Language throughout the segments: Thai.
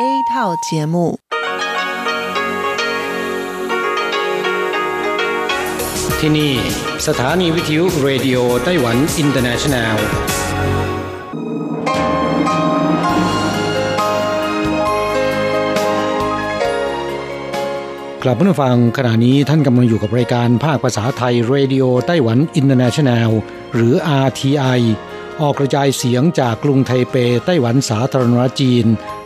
A 套节目ที่นี่สถานีวิทยุเรดิโอไต้หวันอินเตอร์เนชันแนลกลับมาฟังขณะนี้ท่านกำลังอยู่กับรายการภาคภาษาไทยเรดิโอไต้หวันอินเตอร์เนชันแนลหรือ RTI ออกกระจายเสียงจากกรุงไทเปไต้หวันสาธารณรัฐจีน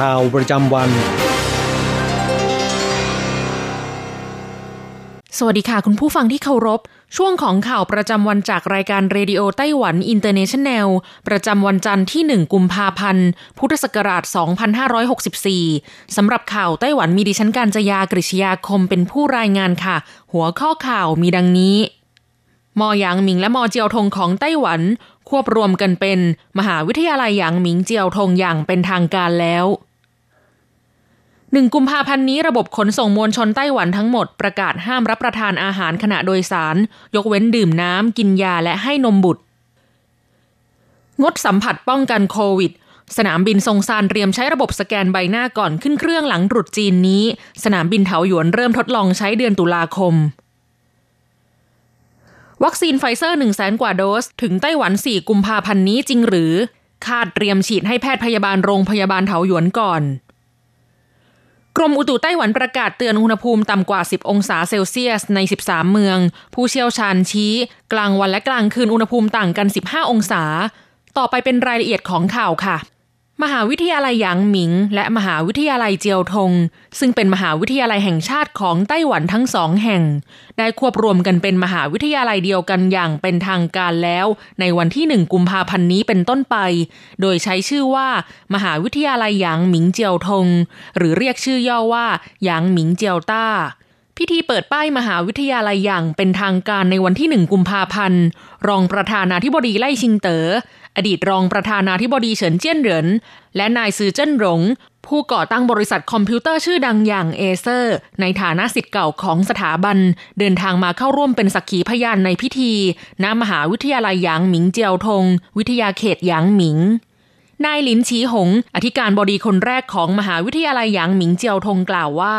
ข่าวประจำวันสวัสดีค่ะคุณผู้ฟังที่เคารพช่วงของข่าวประจำวันจากรายการเรดิโอไต้หวันอินเตอร์เนชันแนลประจำวันจันทร์ที่1กุมภาพันธ์พุทธศักราช2564สำหรับข่าวไต้หวันมีดิฉันกัญจยากฤษยาคมเป็นผู้รายงานค่ะหัวข้อข่าวมีดังนี้มอหยางหมิงและมอเจียวทงของไต้หวันควบรวมกันเป็นมหาวิทยาลัยหยางหมิงเจียวทงอย่างเป็นทางการแล้ว1 กุมภาพันธ์นี้ระบบขนส่งมวลชนไต้หวันทั้งหมดประกาศห้ามรับประทานอาหารขณะโดยสารยกเว้นดื่มน้ำกินยาและให้นมบุตรงดสัมผัสป้องกันโควิดสนามบินซงซานเตรียมใช้ระบบสแกนใบหน้าก่อนขึ้นเครื่องหลังตรุษจีนนี้สนามบินเถาหยวนเริ่มทดลองใช้เดือนตุลาคมวัคซีนไฟเซอร์ 100,000 กว่าโดสถึงไต้หวัน 4 กุมภาพันธ์นี้จริงหรือคาดเตรียมฉีดให้แพทย์พยาบาลโรงพยาบาลเถาหยวนก่อนกรมอุตุไต้หวันประกาศเตือนอุณหภูมิต่ำกว่า10องศาเซลเซียสใน13เมืองผู้เชี่ยวชาญชี้กลางวันและกลางคืนอุณหภูมิต่างกัน15องศาต่อไปเป็นรายละเอียดของข่าวค่ะมหาวิทยาลัยหยางหมิงและมหาวิทยาลัยเจียวทงซึ่งเป็นมหาวิทยาลัยแห่งชาติของไต้หวันทั้งสองแห่งได้ควบรวมกันเป็นมหาวิทยาลัยเดียวกันอย่างเป็นทางการแล้วในวันที่1กุมภาพันธ์นี้เป็นต้นไปโดยใช้ชื่อว่ามหาวิทยาลัยหยางหมิงเจียวทงหรือเรียกชื่อย่อว่าหยางหมิงเจียวต้าพิธีเปิดป้ายมหาวิทยาลัยอย่างเป็นทางการในวันที่1กุมภาพันธ์รองประธานาธิบดีไล่ชิงเต๋ออดีตรองประธานาธิบดีเฉินเจี้ยนเหรินและนายซือเจิ้นหลงผู้ก่อตั้งบริษัทคอมพิวเตอร์ชื่อดังอย่างเอเซอร์ในฐานะศิษย์เก่าของสถาบันเดินทางมาเข้าร่วมเป็นสักขีพยานในพิธีณมหาวิทยาลัยหยางหมิงเจียวทงวิทยาเขตหยางหมิงนายหลินฉีหงอธิการบดีคนแรกของมหาวิทยาลัยหยางหมิงเจียวทงกล่าวว่า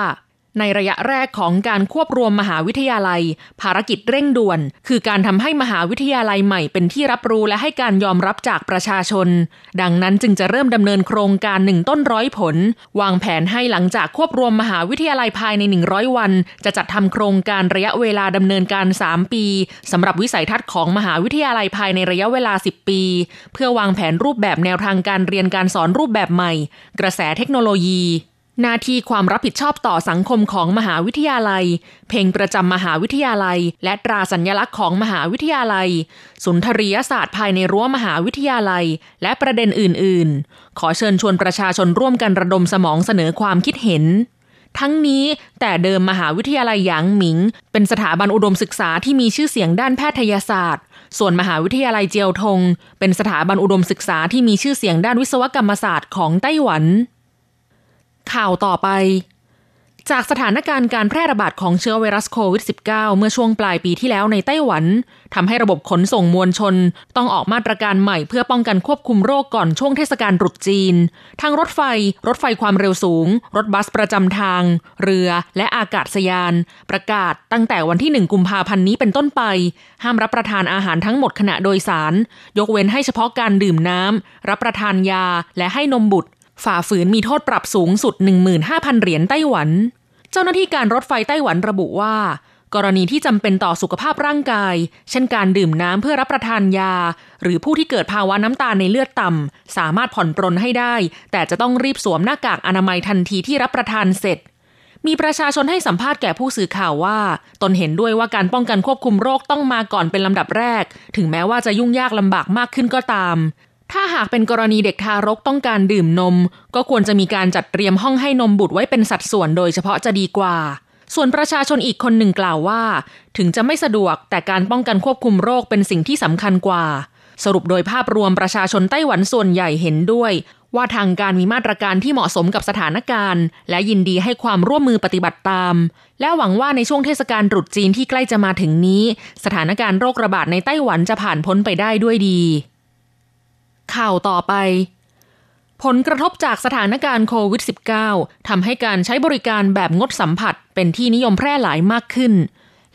ในระยะแรกของการควบรวมมหาวิทยาลัยภารกิจเร่งด่วนคือการทำให้มหาวิทยาลัยใหม่เป็นที่รับรู้และให้การยอมรับจากประชาชนดังนั้นจึงจะเริ่มดำเนินโครงการ1ต้นร้อยผลวางแผนให้หลังจากควบรวมมหาวิทยาลัยภายใน100วันจะจัดทำโครงการระยะเวลาดำเนินการ3ปีสำหรับวิสัยทัศน์ของมหาวิทยาลัยภายในระยะเวลา10ปีเพื่อวางแผนรูปแบบแนวทางการเรียนการสอนรูปแบบใหม่กระแสเทคโนโลยีหน้าที่ความรับผิดชอบต่อสังคมของมหาวิทยาลัยเพลงประจำมหาวิทยาลัยและตราสัญลักษณ์ของมหาวิทยาลัยสุนทรียศาสตร์ภายในรั้วมหาวิทยาลัยและประเด็นอื่นๆขอเชิญชวนประชาชนร่วมกันระดมสมองเสนอความคิดเห็นทั้งนี้แต่เดิมมหาวิทยาลัยหยางหมิงเป็นสถาบันอุดมศึกษาที่มีชื่อเสียงด้านแพทยศาสตร์ส่วนมหาวิทยาลัยเจียวทงเป็นสถาบันอุดมศึกษาที่มีชื่อเสียงด้านวิศวกรรมศาสตร์ของไต้หวันข่าวต่อไปจากสถานการณ์การแพร่ระบาดของเชื้อไวรัสโควิด -19 เมื่อช่วงปลายปีที่แล้วในไต้หวันทำให้ระบบขนส่งมวลชนต้องออกมาตรการใหม่เพื่อป้องกันควบคุมโรคก่อนช่วงเทศกาลตรุษจีนทั้งรถไฟความเร็วสูงรถบัสประจำทางเรือและอากาศยานประกาศตั้งแต่วันที่1กุมภาพันธ์นี้เป็นต้นไปห้ามรับประทานอาหารทั้งหมดขณะโดยสารยกเว้นให้เฉพาะการดื่มน้ำรับประทานยาและให้นมบุตรฝ่าฝืนมีโทษปรับสูงสุด 15,000 เหรียญไต้หวันเจ้าหน้าที่การรถไฟไต้หวันระบุว่ากรณีที่จำเป็นต่อสุขภาพร่างกายเช่นการดื่มน้ำเพื่อรับประทานยาหรือผู้ที่เกิดภาวะน้ำตาลในเลือดต่ำสามารถผ่อนปรนให้ได้แต่จะต้องรีบสวมหน้ากากอนามัยทันทีที่รับประทานเสร็จมีประชาชนให้สัมภาษณ์แก่ผู้สื่อข่าวว่าตนเห็นด้วยว่าการป้องกันควบคุมโรคต้องมาก่อนเป็นลำดับแรกถึงแม้ว่าจะยุ่งยากลำบากมากขึ้นก็ตาม ถ้าหากเป็นกรณีเด็กทารกต้องการดื่มนมก็ควรจะมีการจัดเตรียมห้องให้นมบุตรไว้เป็นสัดส่วนโดยเฉพาะจะดีกว่าส่วนประชาชนอีกคนหนึ่งกล่าวว่าถึงจะไม่สะดวกแต่การป้องกันควบคุมโรคเป็นสิ่งที่สำคัญกว่าสรุปโดยภาพรวมประชาชนไต้หวันส่วนใหญ่เห็นด้วยว่าทางการมีมาตรการที่เหมาะสมกับสถานการณ์และยินดีให้ความร่วมมือปฏิบัติตามและหวังว่าในช่วงเทศกาลตรุษจีนที่ใกล้จะมาถึงนี้สถานการณ์โรคระบาดในไต้หวันจะผ่านพ้นไปได้ด้วยดีข่าวต่อไปผลกระทบจากสถานการณ์โควิด -19 ทำให้การใช้บริการแบบงดสัมผัสเป็นที่นิยมแพร่หลายมากขึ้น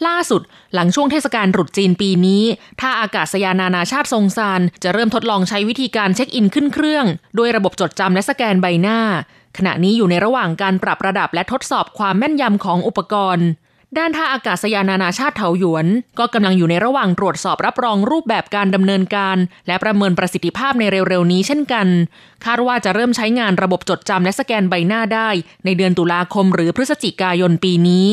ล่าสุดหลังช่วงเทศกาลตรุษจีนปีนี้ท่าอากาศยานนานาชาติซงซานจะเริ่มทดลองใช้วิธีการเช็คอินขึ้นเครื่องด้วยระบบจดจำและสแกนใบหน้าขณะนี้อยู่ในระหว่างการปรับระดับและทดสอบความแม่นยำของอุปกรณ์ด้านท่าอากาศยานนานาชาติเถาหยวนก็กำลังอยู่ในระหว่างตรวจสอบรับรองรูปแบบการดำเนินการและประเมินประสิทธิภาพในเร็วๆนี้เช่นกันคาดว่าจะเริ่มใช้งานระบบจดจำและสแกนใบหน้าได้ในเดือนตุลาคมหรือพฤศจิกายนปีนี้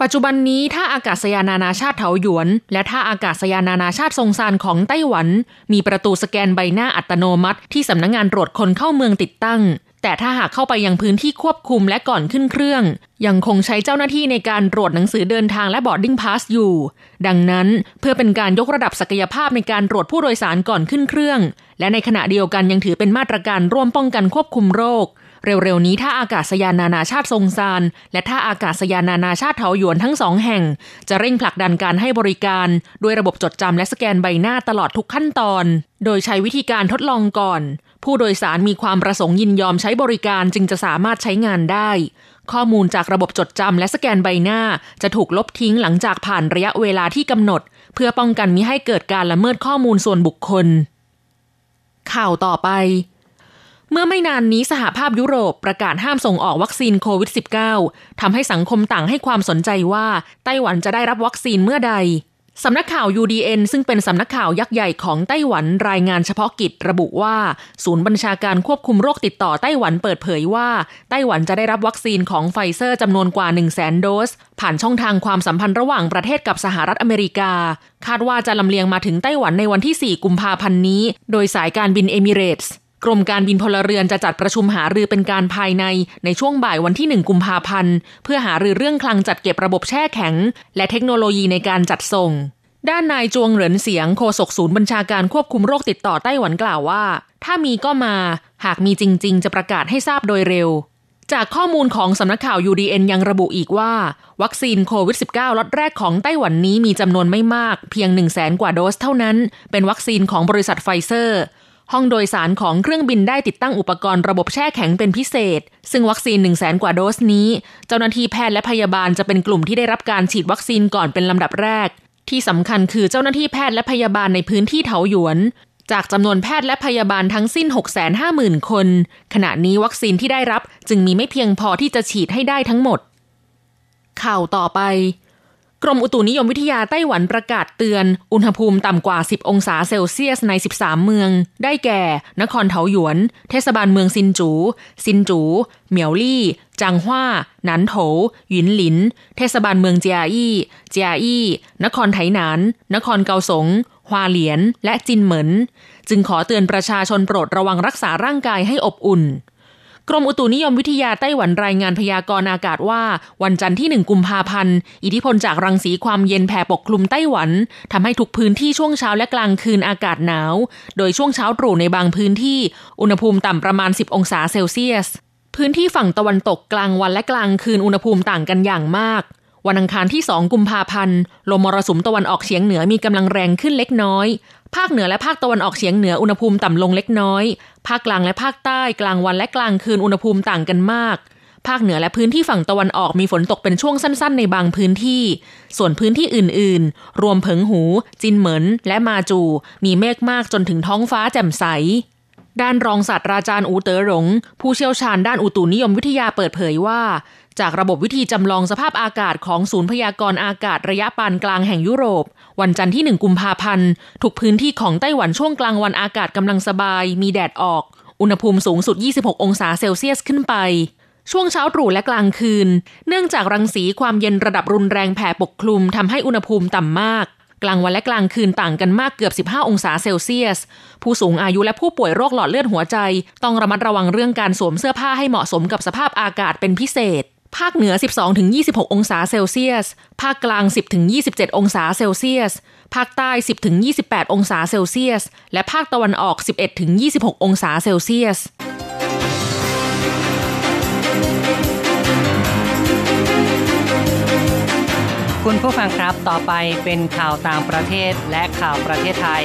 ปัจจุบันนี้ท่าอากาศยานนานาชาติเถาหยวนและท่าอากาศยานนานาชาติซงซานของไต้หวันมีประตูสแกนใบหน้าอัตโนมัติที่สำนักงานตรวจคนเข้าเมืองติดตั้งแต่ถ้าหากเข้าไปยังพื้นที่ควบคุมและก่อนขึ้นเครื่องยังคงใช้เจ้าหน้าที่ในการตรวจหนังสือเดินทางและ boarding pass อยู่ดังนั้นเพื่อเป็นการยกระดับศักยภาพในการตรวจผู้โดยสารก่อนขึ้นเครื่องและในขณะเดียวกันยังถือเป็นมาตรการร่วมป้องกันควบคุมโรคเร็วๆนี้ท่าอากาศยานนานาชาติซงซานและท่าอากาศยานนานาชาติเถาหยวนทั้งสองแห่งจะเร่งผลักดันการให้บริการด้วยระบบจดจำและสแกนใบหน้าตลอดทุกขั้นตอนโดยใช้วิธีการทดลองก่อนผู้โดยสารมีความประสงค์ยินยอมใช้บริการจึงจะสามารถใช้งานได้ข้อมูลจากระบบจดจำและสแกนใบหน้าจะถูกลบทิ้งหลังจากผ่านระยะเวลาที่กำหนดเพื่อป้องกันมิให้เกิดการละเมิดข้อมูลส่วนบุคคลข่าวต่อไปเมื่อไม่นานนี้สหภาพยุโรปประกาศห้ามส่งออกวัคซีนโควิด -19 ทำให้สังคมต่างให้ความสนใจว่าไต้หวันจะได้รับวัคซีนเมื่อใดสำนักข่าว UDN ซึ่งเป็นสำนักข่าวยักษ์ใหญ่ของไต้หวันรายงานเฉพาะกิจระบุว่าศูนย์บัญชาการควบคุมโรคติดต่อไต้หวันเปิดเผยว่าไต้หวันจะได้รับวัคซีนของไฟเซอร์จำนวนกว่า 100,000 โดสผ่านช่องทางความสัมพันธ์ระหว่างประเทศกับสหรัฐอเมริกาคาดว่าจะลำเลียงมาถึงไต้หวันในวันที่4กุมภาพันธ์นี้โดยสายการบินเอมิเรตส์กรมการบินพลเรือนจะจัดประชุมหารือเป็นการภายในในช่วงบ่ายวันที่1กุมภาพันธ์เพื่อหารือเรื่องคลังจัดเก็บระบบแช่แข็งและเทคโนโลยีในการจัดส่งด้านนายจวงเหรินเสียงโฆษกศูนย์บัญชาการควบคุมโรคติดต่อไต้หวันกล่าวว่าถ้ามีก็มาหากมีจริงๆจะประกาศให้ทราบโดยเร็วจากข้อมูลของสำนักข่าว UDN ยังระบุอีกว่าวัคซีนโควิด -19 ล็อตแรกของไต้หวันนี้มีจำนวนไม่มากเพียง 100,000 กว่าโดสเท่านั้นเป็นวัคซีนของบริษัทไฟเซอร์ห้องโดยสารของเครื่องบินได้ติดตั้งอุปกรณ์ระบบแช่แข็งเป็นพิเศษซึ่งวัคซีน 100,000 กว่าโดสนี้เจ้าหน้าที่แพทย์และพยาบาลจะเป็นกลุ่มที่ได้รับการฉีดวัคซีนก่อนเป็นลำดับแรกที่สำคัญคือเจ้าหน้าที่แพทย์และพยาบาลในพื้นที่เถาหยวนจากจำนวนแพทย์และพยาบาลทั้งสิ้น 650,000 คนขณะนี้วัคซีนที่ได้รับจึงมีไม่เพียงพอที่จะฉีดให้ได้ทั้งหมดข่าวต่อไปกรมอุตุนิยมวิทยาไต้หวันประกาศเตือนอุณหภูมิต่ำกว่า10องศาเซลเซียสใน13เมืองได้แก่นครเถาหยวนเทศบาลเมืองซินจูเหมียวลี่จางฮวาหนานโถหยินหลินเทศบาลเมืองเจียอี้นครไถหนานนครเกาสงฮวาเหลียนและจินเหมินจึงขอเตือนประชาชนโปรดระวังรักษาร่างกายให้อบอุ่นกรมอุตุนิยมวิทยาไต้หวันรายงานพยากรณ์อากาศว่าวันจันทร์ที่1กุมภาพันธ์อิทธิพลจากรังสีความเย็นแผ่ปกคลุมไต้หวันทำให้ทุกพื้นที่ช่วงเช้าและกลางคืนอากาศหนาวโดยช่วงเช้าตรู่ในบางพื้นที่อุณหภูมิต่ำประมาณ10องศาเซลเซียสพื้นที่ฝั่งตะวันตกกลางวันและกลางคืนอุณหภูมิต่างกันอย่างมากวันอังคารที่2กุมภาพันธ์ลมมรสุมตะวันออกเฉียงเหนือมีกำลังแรงขึ้นเล็กน้อยภาคเหนือและภาคตะวันออกเฉียงเหนืออุณหภูมิต่ำลงเล็กน้อยภาคกลางและภาคใต้กลางวันและกลางคืนอุณหภูมิต่างกันมากภาคเหนือและพื้นที่ฝั่งตะวันออกมีฝนตกเป็นช่วงสั้นๆในบางพื้นที่ส่วนพื้นที่อื่นๆรวมเผิงหูจินเหมินและมาจูมีเมฆมากจนถึงท้องฟ้าแจ่มใสด้านรองศาสตราจารย์อูเต๋อหลงผู้เชี่ยวชาญด้านอุตุนิยมวิทยาเปิดเผยว่าจากระบบวิธีจำลองสภาพอากาศของศูนย์พยากรณ์อากาศระยะปานกลางแห่งยุโรปวันจันทร์ที่1กุมภาพันธ์ทุกพื้นที่ของไต้หวันช่วงกลางวันอากาศกำลังสบายมีแดดออกอุณหภูมิสูงสุด26องศาเซลเซียสขึ้นไปช่วงเช้าตรู่และกลางคืนเนื่องจากรังสีความเย็นระดับรุนแรงแผ่ปกคลุมทำให้อุณหภูมิต่ำมาก กลางวันและกลางคืนต่างกันมากเกือบ15องศาเซลเซียสผู้สูงอายุและผู้ป่วยโรคหลอดเลือดหัวใจต้องระมัดระวังเรื่องการสวมเสื้อผ้าให้เหมาะสมกับสภาพอากาศเป็นพิเศษภาคเหนือ 12-26 องศาเซลเซียสภาคกลาง 10-27 องศาเซลเซียสภาคใต้ 10-28 องศาเซลเซียสและภาคตะวันออก 11-26 องศาเซลเซียสคุณผู้ฟังครับต่อไปเป็นข่าวต่างประเทศและข่าวประเทศไทย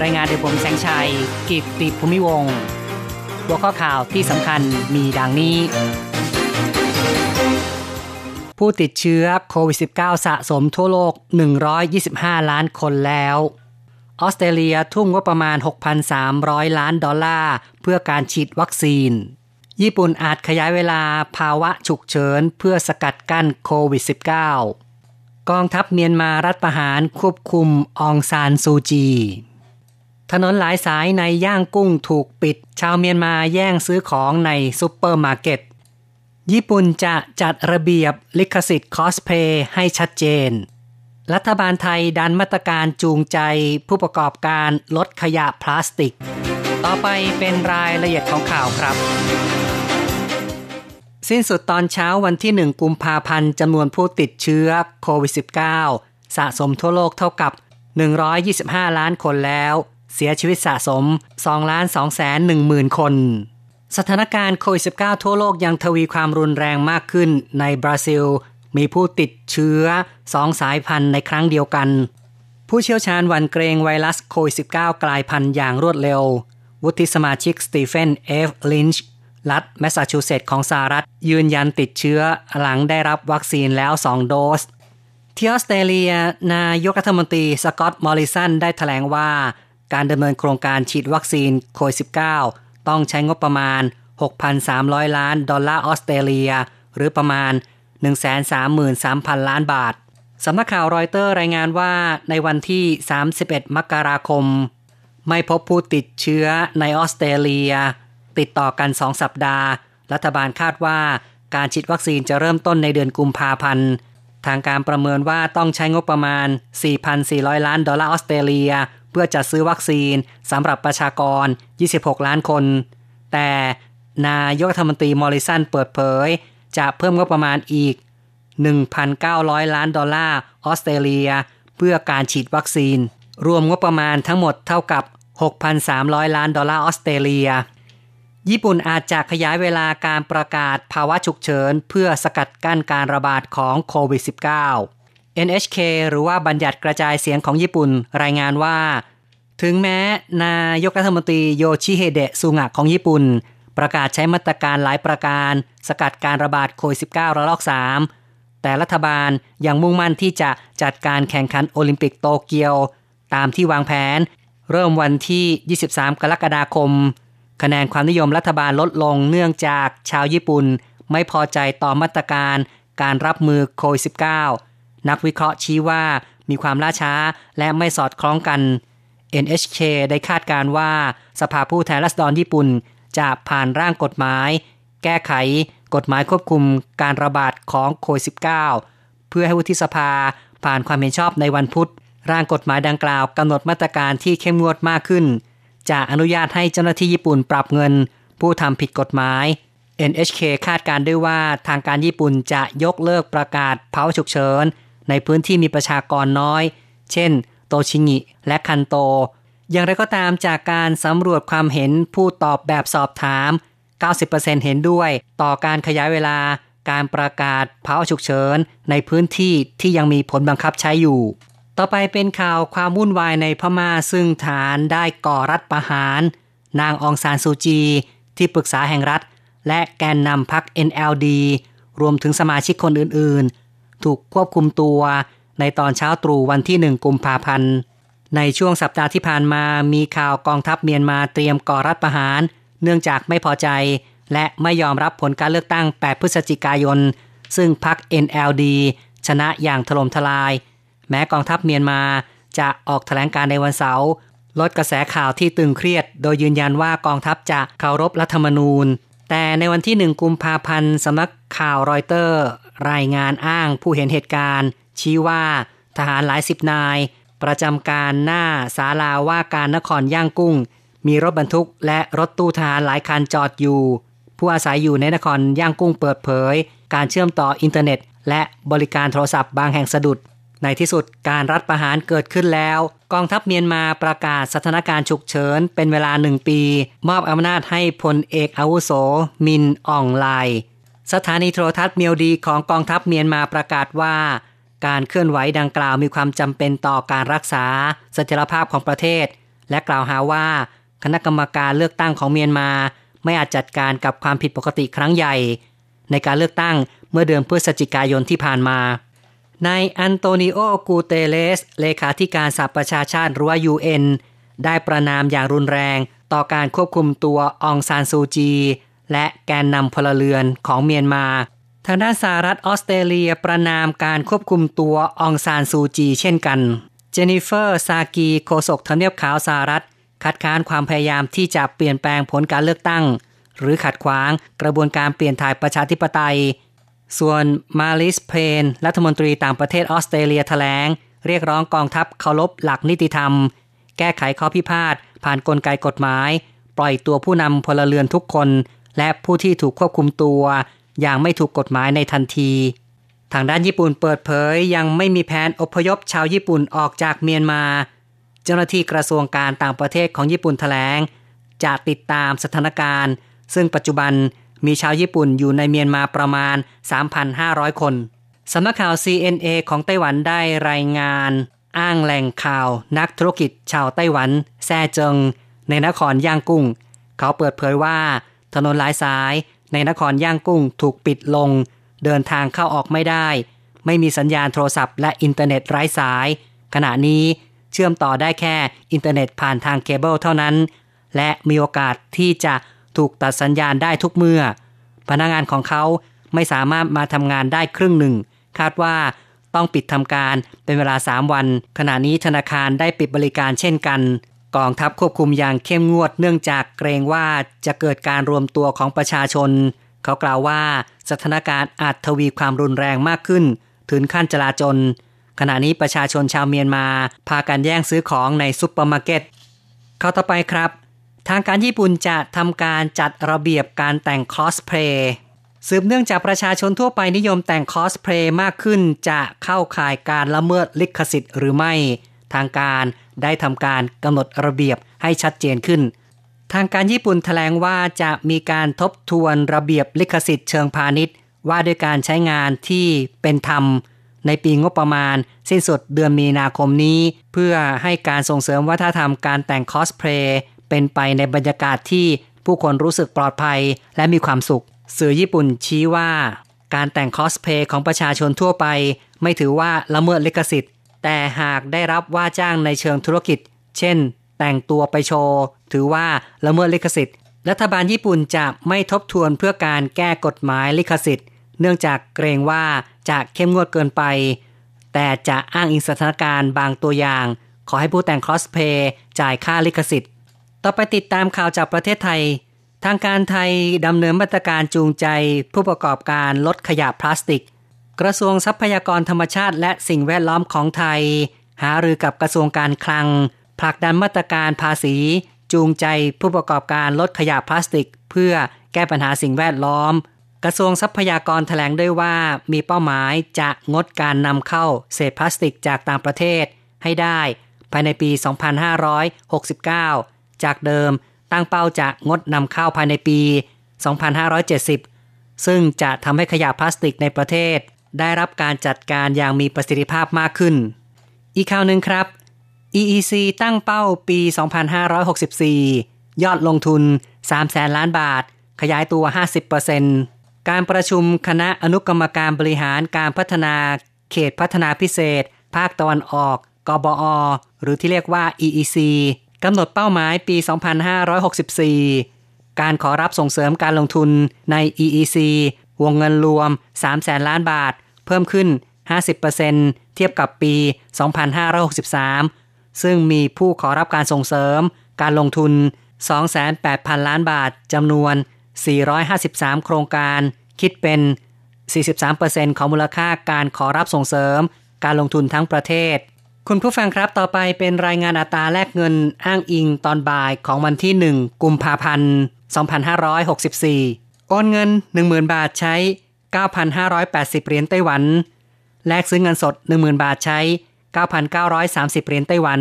รายงานโดยผมแสงชัยกิตติภูมิวงศ์หัวข้อข่าวที่สำคัญมีดังนี้ผู้ติดเชื้อโควิด -19 สะสมทั่วโลก125ล้านคนแล้วออสเตรเลียทุ่มงบประมาณ 6,300 ล้านดอลลาร์เพื่อการฉีดวัคซีนญี่ปุ่นอาจขยายเวลาภาวะฉุกเฉินเพื่อสกัดกั้นโควิด -19กองทัพเมียนมารัฐประหารควบคุมองซานซูจีถนนหลายสายในย่างกุ้งถูกปิดชาวเมียนมาแย่งซื้อของในซุปเปอร์มาร์เก็ตญี่ปุ่นจะจัดระเบียบลิขสิทธิ์คอสเพลย์ให้ชัดเจนรัฐบาลไทยดันมาตรการจูงใจผู้ประกอบการลดขยะพลาสติกต่อไปเป็นรายละเอียดของข่าวครับสิ้นสุดตอนเช้าวันที่ 1 กุมภาพันธ์จำนวนผู้ติดเชื้อโควิด -19 สะสมทั่วโลกเท่ากับ125ล้านคนแล้วเสียชีวิตสะสม 2,210,000 คนสถานการณ์โควิด -19 ทั่วโลกยังทวีความรุนแรงมากขึ้นในบราซิลมีผู้ติดเชื้อ2สายพันธุ์ในครั้งเดียวกันผู้เชี่ยวชาญหวั่นเกรงไวรัสโควิด -19 กลายพันธุ์อย่างรวดเร็ววุฒิสมาชิกสตีเฟนเอฟลินช์รัฐแมสซาชูเซตส์ของสหรัฐยืนยันติดเชื้อหลังได้รับวัคซีนแล้ว2โดสที่ออสเตรเลียนายกรัฐมนตรีสก็อตต์มอริสันได้แถลงว่าการดำเนินโครงการฉีดวัคซีนโควิด -19 ต้องใช้งบประมาณ 6,300 ล้านดอลลาร์ออสเตรเลียหรือประมาณ 133,000 ล้านบาทสำนักข่าวรอยเตอร์รายงานว่าในวันที่31มกราคมไม่พบผู้ติดเชื้อในออสเตรเลียติดต่อกัน2สัปดาห์รัฐบาลคาดว่าการฉีดวัคซีนจะเริ่มต้นในเดือนกุมภาพันธ์ทางการประเมินว่าต้องใช้งบประมาณ 4,400 ล้านดอลลาร์ออสเตรเลียเพื่อจัดซื้อวัคซีนสำหรับประชากร26ล้านคนแต่นายกรัฐมนตรีมอริสันเปิดเผยจะเพิ่มงบประมาณอีก 1,900 ล้านดอลลาร์ออสเตรเลียเพื่อการฉีดวัคซีนรวมงบประมาณทั้งหมดเท่ากับ 6,300 ล้านดอลลาร์ออสเตรเลียญี่ปุ่นอาจจะขยายเวลาการประกาศภาวะฉุกเฉินเพื่อสกัดกั้นการระบาดของโควิด -19 NHK หรือว่าบัญญัติกระจายเสียงของญี่ปุ่นรายงานว่าถึงแม้นายกรัฐมนตรีโยชิเฮเดะซุงะของญี่ปุ่นประกาศใช้มาตรการหลายประการสกัดการระบาดโควิด -19 ระลอก3แต่รัฐบาลยังมุ่งมั่นที่จะจัดการแข่งขันโอลิมปิกโตเกียวตามที่วางแผนเริ่มวันที่23กรกฎาคมคะแนนความนิยมรัฐบาลลดลงเนื่องจากชาวญี่ปุ่นไม่พอใจต่อมาตรการการรับมือโควิด -19 นักวิเคราะห์ชี้ว่ามีความล่าช้าและไม่สอดคล้องกัน NHK ได้คาดการณ์ว่าสภาผู้แทนราษฎรญี่ปุ่นจะผ่านร่างกฎหมายแก้ไขกฎหมายควบคุมการระบาดของโควิด -19 เพื่อให้วุฒิสภาผ่านความเห็นชอบในวันพุธร่างกฎหมายดังกล่าวกำหนดมาตรการที่เข้มงวดมากขึ้นจะอนุญาตให้เจ้าหน้าที่ญี่ปุ่นปรับเงินผู้ทำผิดกฎหมาย NHK คาดการณ์ด้วยว่าทางการญี่ปุ่นจะยกเลิกประกาศภาวะฉุกเฉินในพื้นที่มีประชากรน้อยเช่นโตชิงิและคันโตอย่างไรก็ตามจากการสำรวจความเห็นผู้ตอบแบบสอบถาม 90% เห็นด้วยต่อการขยายเวลาการประกาศภาวะฉุกเฉินในพื้นที่ที่ยังมีผลบังคับใช้อยู่ต่อไปเป็นข่าวความวุ่นวายในพม่าซึ่งฐานได้ก่อรัฐประหารนางองซานซูจีที่ปรึกษาแห่งรัฐและแกนนำพรรค NLD รวมถึงสมาชิกคนอื่นๆถูกควบคุมตัวในตอนเช้าตรู่วันที่1กุมภาพันธ์ในช่วงสัปดาห์ที่ผ่านมามีข่าวกองทัพเมียนมาเตรียมก่อรัฐประหารเนื่องจากไม่พอใจและไม่ยอมรับผลการเลือกตั้ง8พฤศจิกายนซึ่งพรรค NLD ชนะอย่างถล่มทลายแม้กองทัพเมียนมาจะออกแถลงการในวันเสาร์ลดกระแสข่าวที่ตึงเครียดโดยยืนยันว่ากองทัพจะเคารพรัฐธรรมนูญแต่ในวันที่1กุมภาพันธ์สำนักข่าวรอยเตอร์รายงานอ้างผู้เห็นเหตุการณ์ชี้ว่าทหารหลายสิบนาย ประจำการหน้าศาลาว่าการนครย่างกุ้งมีรถบรรทุกและรถตู้ทหารหลายคันจอดอยู่ผู้อาศัยอยู่ในนครย่างกุ้งเปิดเผยการเชื่อมต่ออินเทอร์เน็ตและบริการโทรศัพท์บางแห่งสะดุดในที่สุดการรัฐประหารเกิดขึ้นแล้วกองทัพเมียนมาประกาศสถานการณ์ฉุกเฉินเป็นเวลา1ปีมอบอำนาจให้พลเอกอาวุโสมินอ่องไลสถานีโทรทัศน์เมียวดีของกองทัพเมียนมาประกาศว่าการเคลื่อนไหวดังกล่าวมีความจำเป็นต่อการรักษาเสถียรภาพของประเทศและกล่าวหาว่าคณะกรรมการเลือกตั้งของเมียนมาไม่อาจจัดการกับความผิดปกติครั้งใหญ่ในการเลือกตั้งเมื่อเดือนพฤศจิกายนที่ผ่านมานายอันโตนิโอ กูเตเลสเลขาธิการสหประชาชาติหรือว่า UN ได้ประณามอย่างรุนแรงต่อการควบคุมตัวองซานซูจีและแกนนำพลเรือนของเมียนมาทางด้านสหรัฐออสเตรเลียประณามการควบคุมตัวองซานซูจีเช่นกันเจนิเฟอร์ซากีโฆษกทำเนียบขาวสหรัฐคัดค้านความพยายามที่จะเปลี่ยนแปลงผลการเลือกตั้งหรือขัดขวางกระบวนการเปลี่ยนถ่ายประชาธิปไตยส่วนมาลิสเพนรัฐมนตรีต่างประเทศออสเตรเลียแถลงเรียกร้องกองทัพเคารพหลักนิติธรรมแก้ไขข้อพิพาทผ่านกลไกกฎหมายปล่อยตัวผู้นำพลเรือนทุกคนและผู้ที่ถูกควบคุมตัวอย่างไม่ถูกกฎหมายในทันทีทางด้านญี่ปุ่นเปิดเผยยังไม่มีแผนอพยพชาวญี่ปุ่นออกจากเมียนมาเจ้าหน้าที่กระทรวงการต่างประเทศของญี่ปุ่นแถลงจะติดตามสถานการณ์ซึ่งปัจจุบันมีชาวญี่ปุ่นอยู่ในเมียนมาประมาณ 3,500 คนสำนักข่าว CNA ของไต้หวันได้รายงานอ้างแหล่งข่าวนักธุรกิจชาวไต้หวันแซ่เจิงในนครย่างกุ้งเขาเปิดเผยว่าถนนหลายสายในนครย่างกุ้งถูกปิดลงเดินทางเข้าออกไม่ได้ไม่มีสัญญาณโทรศัพท์และอินเทอร์เน็ตไร้สายขณะนี้เชื่อมต่อได้แค่อินเทอร์เน็ตผ่านทางเคเบิลเท่านั้นและมีโอกาสที่จะถูกตัดสัญญาณได้ทุกเมื่อพนักงานของเขาไม่สามารถมาทำงานได้ครึ่งหนึ่งคาดว่าต้องปิดทำการเป็นเวลา3วันขณะนี้ธนาคารได้ปิดบริการเช่นกันกองทัพควบคุมอย่างเข้มงวดเนื่องจากเกรงว่าจะเกิดการรวมตัวของประชาชนเขากล่าวว่าสถานการณ์อาจทวีความรุนแรงมากขึ้นถึงขั้นจลาจลขณะนี้ประชาชนชาวเมียนมาพากันแย่งซื้อของในซุปเปอร์มาร์เก็ตเข้าต่อไปครับทางการญี่ปุ่นจะทำการจัดระเบียบการแต่งคอสเพลย์สืบเนื่องจากประชาชนทั่วไปนิยมแต่งคอสเพลย์มากขึ้นจะเข้าข่ายการละเมิดลิขสิทธิ์หรือไม่ทางการได้ทำการกำหนดระเบียบให้ชัดเจนขึ้นทางการญี่ปุ่นแถลงว่าจะมีการทบทวนระเบียบลิขสิทธิ์เชิงพาณิชย์ว่าด้วยการใช้งานที่เป็นธรรมในปีงบประมาณสิ้นสุดเดือนมีนาคมนี้เพื่อให้การส่งเสริมวัฒนธรรมการแต่งคอสเพลย์เป็นไปในบรรยากาศที่ผู้คนรู้สึกปลอดภัยและมีความสุขสื่อญี่ปุ่นชี้ว่าการแต่งคอสเพลย์ของประชาชนทั่วไปไม่ถือว่าละเมิดลิขสิทธิ์แต่หากได้รับว่าจ้างในเชิงธุรกิจเช่นแต่งตัวไปโชว์ถือว่าละเมิดลิขสิทธิ์รัฐบาลญี่ปุ่นจะไม่ทบทวนเพื่อการแก้กฎหมายลิขสิทธิ์เนื่องจากเกรงว่าจะเข้มงวดเกินไปแต่จะอ้างอิงสถานการณ์บางตัวอย่างขอให้ผู้แต่งคอสเพลย์จ่ายค่าลิขสิทธิ์ต่อไปติดตามข่าวจากประเทศไทยทางการไทยดำเนินมาตรการจูงใจผู้ประกอบการลดขยะพลาสติกกระทรวงทรัพยากรธรรมชาติและสิ่งแวดล้อมของไทยหารือกับกระทรวงการคลังผลักดันมาตรการภาษีจูงใจผู้ประกอบการลดขยะพลาสติกเพื่อแก้ปัญหาสิ่งแวดล้อมกระทรวงทรัพยากรแถลงด้วยว่ามีเป้าหมายจะงดการนำเข้าเศษพลาสติกจากต่างประเทศให้ได้ภายในปี 2569จากเดิมตั้งเป้าจะงดนำเข้าภายในปี 2570 ซึ่งจะทำให้ขยะพลาสติกในประเทศได้รับการจัดการอย่างมีประสิทธิภาพมากขึ้นอีกข่าวหนึ่งครับ EEC ตั้งเป้าปี 2564 ยอดลงทุน 300,000 ล้านบาทขยายตัว 50% การประชุมคณะอนุกรรมการบริหารการพัฒนาเขตพัฒนาพิเศษภาคตะวันออกกบอ.หรือที่เรียกว่า EECกำหนดเป้าหมายปี 2564 การขอรับส่งเสริมการลงทุนใน EEC วงเงินรวม 300,000 ล้านบาทเพิ่มขึ้น 50% เทียบกับปี 2563 ซึ่งมีผู้ขอรับการส่งเสริมการลงทุน 28,000 ล้านบาทจำนวน 453 โครงการคิดเป็น 43% ของมูลค่าการขอรับส่งเสริมการลงทุนทั้งประเทศ คุณผู้ฟังครับต่อไปเป็นรายงานอัตราแลกเงินอ้างอิงตอนบ่ายของวันที่1กุมภาพันธ์2564โอนเงิน 10,000 บาทใช้ 9,580 เหรียญไต้หวันแลกซื้อเงินสด 10,000 บาทใช้ 9,930 เหรียญไต้หวัน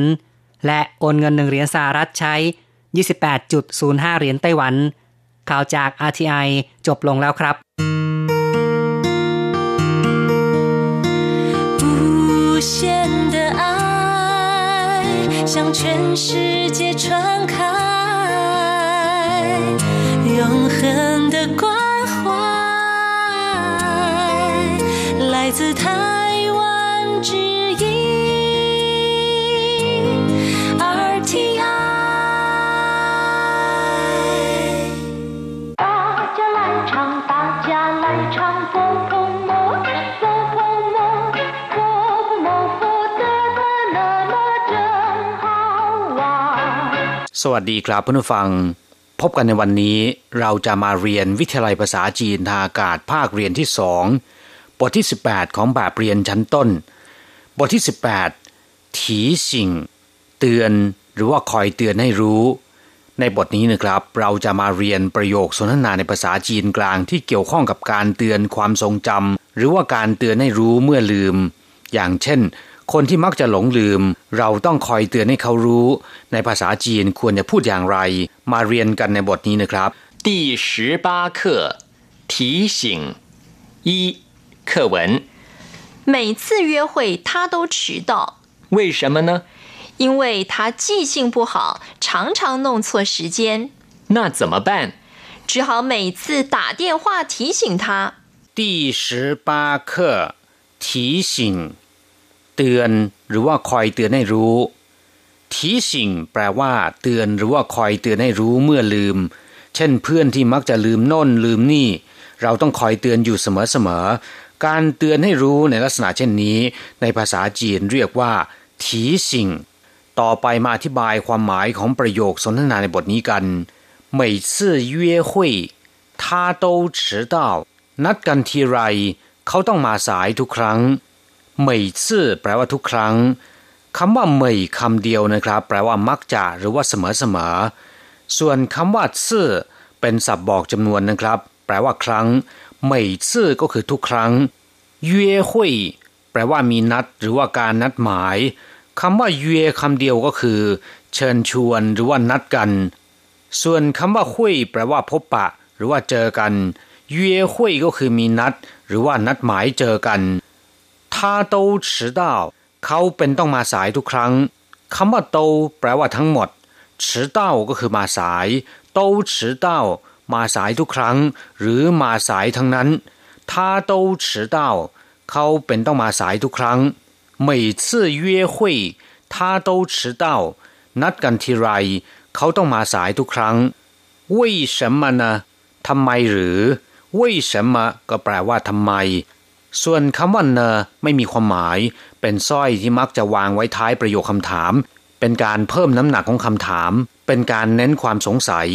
และโอนเงิน1เหรียญสหรัฐใช้ 28.05 เหรียญไต้หวันข่าวจาก RTI จบลงแล้วครับ向全世界传开永恒的关怀来自台湾之音 RTI 大家来唱大家来唱蹦蹦สวัสดีครับเพื่อนผู้ฟังพบกันในวันนี้เราจะมาเรียนวิทยาลัยภาษาจีนทางอากาศภาคเรียนที่2บทที่18ของแบบเรียนชั้นต้นบทที่18ถีสิ่งเตือนหรือว่าคอยเตือนให้รู้ในบทนี้นะครับเราจะมาเรียนประโยคสนทนาในภาษาจีนกลางที่เกี่ยวข้องกับการเตือนความทรงจำหรือว่าการเตือนให้รู้เมื่อลืมอย่างเช่นคนที่มักจะหลงลืมเราต้องคอยเตือนให้เขารู้ในภาษาจีนควรจะพูดอย่างไรมาเรียนกันในบทนี้นะครับที่18课提醒一课文每次约会他都迟到为什么呢因为他记性不好常常弄错时间那怎么办只好每次打电话提醒他第18课提醒เตือนหรือว่าคอยเตือนให้รู้ทีสิ่งแปลว่าเตือนหรือว่าคอยเตือนให้รู้เมื่อลืมเช่นเพื่อนที่มักจะลืมโน่นลืมนี่เราต้องคอยเตือนอยู่เสมอๆการเตือนให้รู้ในลักษณะเช่นนี้ในภาษาจีนเรียกว่าทีสิ่งต่อไปมาอธิบายความหมายของประโยคสนทนาในบทนี้กัน每次约会他都迟到นัดกันทีไรเขาต้องมาสายทุกครั้งเหมยซื่อแปลว่าทุกครั้งคำว่าเหมยคำเดียวนะครับแปลว่ามักจะหรือว่าเสมอๆส่วนคำว่าซื่อเป็นศัพท์บอกจำนวนนะครับแปลว่าครั้งเหมยซื่อก็คือทุกครั้งเย่หุยแปลว่ามีนัดหรือว่าการนัดหมายคำว่าเย่คำเดียวก็คือเชิญชวนหรือว่านัดกันส่วนคำว่าหุยแปลว่าพบปะหรือว่าเจอกันเย่หุยก็คือมีนัดหรือว่านัดหมายเจอกัน他都迟到เขาเป็นต้องมาสายทุกครั้งคำว่าโตแปลว่าทั้งหมด迟到ก็คือมาสายโต迟到มาสายทุกครั้งหรือมาสายทั้งนั้น他都迟到เขาเป็นต้องมาสายทุกครั้ง每次约会他都迟到นัดกันทีไรเขาต้องมาสายทุกครั้ง为什么呢ทำไมหรือ为什么ก็แปลว่าทำไมส่วนคำว่าเนอไม่มีความหมายเป็นสร้อยที่มักจะวางไว้ท้ายประโยคคำถามเป็นการเพิ่มน้ำหนักของคำถามเป็นการเน้นความสงสัย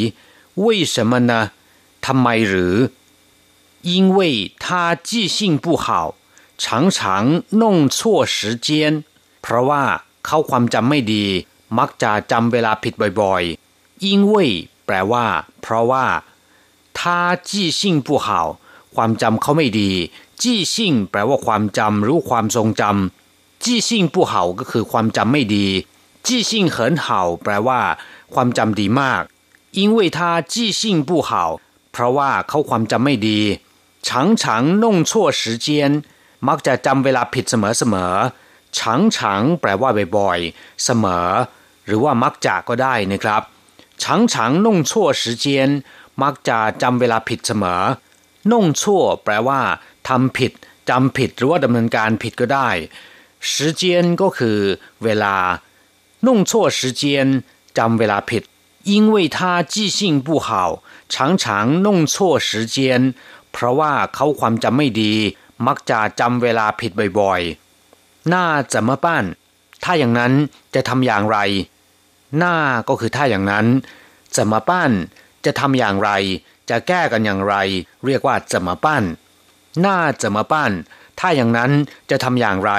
วิสมนะทำไมหรือ因为他记性不好常常弄错时间เพราะว่าเขาความจำไม่ดีมักจะจำเวลาผิดบ่อยๆ因为แปลว่าเพราะว่า他记性不好ความจำเขาไม่ดีจี้ชิ่งแปลว่าความจำรู้ความทรงจำจี้ชิ่งผู้เห่าก็คือความจำไม่ดีจี้ชิ่งเหินเห่าแปลว่าความจำดีมาก因为他记性不好เพราะว่าเขาความจำไม่ดี常常弄错时间มักจะจำเวลาผิดเสมอ常常แปลว่าบ่อยๆเสมอหรือว่ามักจะก็ได้นะครับ常常弄错时间มักจะจำเวลาผิดเสมอน่งชั่วแปลว่าทำผิดจำผิดหรือว่าดำเนินการผิดก็ได้时间ก็คือเวลาน่งชั่ว时间จำเวลาผิด因为他记性不好常常弄错时间เพราะว่าเขาความจำไม่ดีมักจะจำเวลาผิดบ่อยๆน่าจะมาบ้านถ้าอย่างนั้นจะทำอย่างไรน่าก็คือถ้าอย่างนั้นจะมาบ้านจะทำอย่างไรจะแก้กันอย่างไรเรียกว่าจะมาปั้นน่าจะมาปั้นถ้าอย่างนั้นจะทำอย่างไร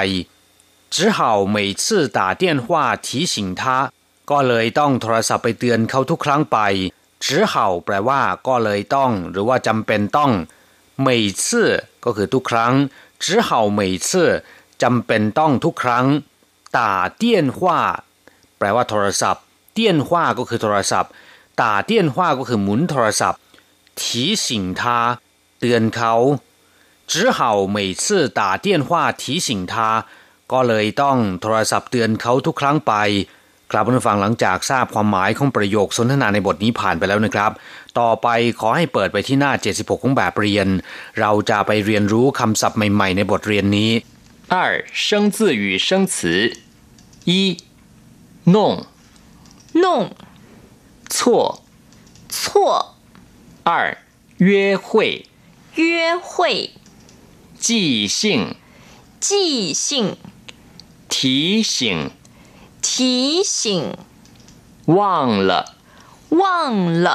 只好每次打电话提醒他ก็เลยต้องโทรศัพท์ไปเตือนเขาทุกครั้งไป只好แปลว่าก็เลยต้องหรือว่าจำเป็นต้อง每次ก็คือทุกครั้ง只好每次จำเป็นต้องทุกครั้ง打电话แปลว่าโทรศัพท์เตี้ยนฮวาก็คือโทรศัพท์ตาเตี้ยนฮวาก็คือหมุนโทรศัพท์ทีสิงทาเตือนเขา只好每次打电话提醒他ก็เลยต้องโทรศัพท์เตือนเขาทุกครั้งไปครับผู้ฟังหลังจากทราบความหมายของประโยคสนทนาในบทนี้ผ่านไปแล้วนะครับต่อไปขอให้เปิดไปที่หน้า76ของแบบเรียนเราจะไปเรียนรู้คำศัพท์ใหม่ๆในบทเรียนนี้二生字与生词一弄弄错错二约会约会即兴即兴提醒提醒忘了忘了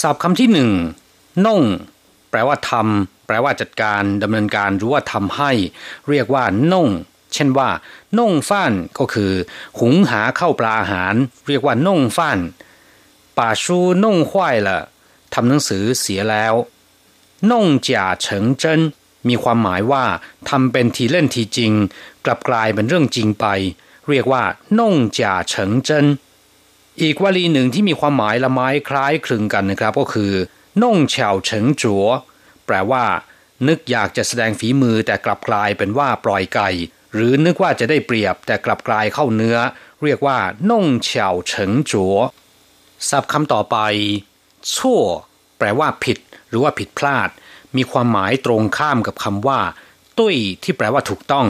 ศัพท์คำที่หนึ่งน่งแปลว่าทำแปลว่าจัดการดำเนินการหรือว่าทำให้เรียกว่าน่งเช่นว่าน่งฟ่านก็คือหุงหาข้าวปลาอาหารเรียกว่าน่งฟ่านป่าชูน่งห้วยละทำหนังสือเสียแล้วน่งจ่าเฉิงเจิ้นมีความหมายว่าทำเป็นทีเล่นทีจริงกลับกลายเป็นเรื่องจริงไปเรียกว่าน่งจ่าเฉิงเจิ้นอีกวลีหนึ่งที่มีความหมายละไม้คล้ายคลึงกันนะครับก็คือน่งเฉาเฉิงจัวแปลว่านึกอยากจะแสดงฝีมือแต่กลับกลายเป็นว่าปล่อยไก่หรือนึกว่าจะได้เปรียบแต่กลับกลายเข้าเนื้อเรียกว่าน่งเฉาเฉิงจัวศัพท์คำต่อไปชั่วแปลว่าผิดหรือว่าผิดพลาดมีความหมายตรงข้ามกับคำว่าตุ้ยที่แปลว่าถูกต้อง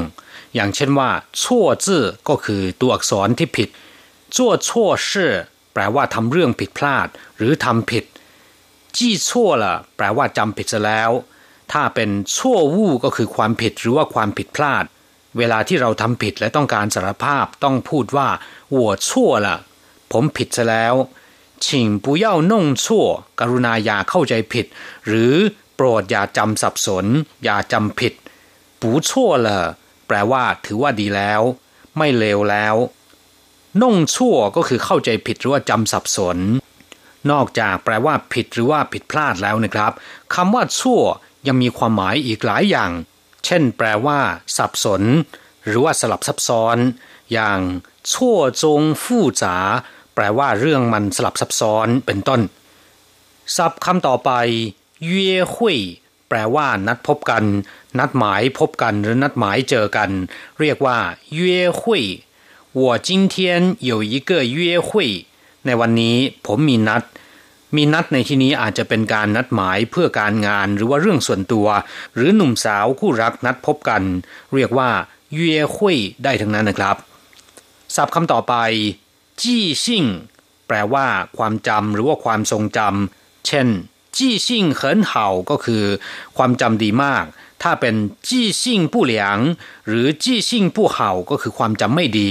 อย่างเช่นว่าชั่วซื่อก็คือตัวอักษรที่ผิดจั่วชั่วซื่อแปลว่าทำเรื่องผิดพลาดหรือทำผิดจี้ชั่วละแปลว่าจำผิดซะแล้วถ้าเป็นชั่ววู่ก็คือความผิดหรือว่าความผิดพลาดเวลาที่เราทำผิดและต้องการสารภาพต้องพูดว่าวัวชั่วละผมผิดซะแล้วชิงปูเย่าน่งชั่วกรุณาอย่าเข้าใจผิดหรือโปรดอย่าจำสับสนอย่าจำผิดปูชั่วละแปลว่าถือว่าดีแล้วไม่เลวแล้วน่งชั่วก็คือเข้าใจผิดหรือว่าจำสับสนนอกจากแปลว่าผิดหรือว่าผิดพลาดแล้วนะครับคำว่าชั่วยังมีความหมายอีกหลายอย่างเช่นแปลว่าสับสนหรือว่าสลับซับซ้อนอย่างชั่วจงฟู่จ๋าแปลว่าเรื่องมันสลับซับซ้อนเป็นต้นศัพท์คำต่อไปเย่หุยแปลว่านัดพบกันนัดหมายพบกันหรือนัดหมายเจอกันเรียกว่าเย่หุย我今天有一个约会ในวันนี้ผมมีนัดในที่นี้อาจจะเป็นการนัดหมายเพื่อการงานหรือว่าเรื่องส่วนตัวหรือหนุ่มสาวคู่รักนัดพบกันเรียกว่าเย่หุยได้ทั้งนั้นนะครับศัพท์คำต่อไปจี้ซิ่งแปลว่าความจำหรือว่าความทรงจำเช่นจี้ซิ่งเหินเห่าก็คือความจำดีมากถ้าเป็นจี้ซิ่งผู้เหลียงหรือจี้ซิ่งผู้เห่าก็คือความจำไม่ดี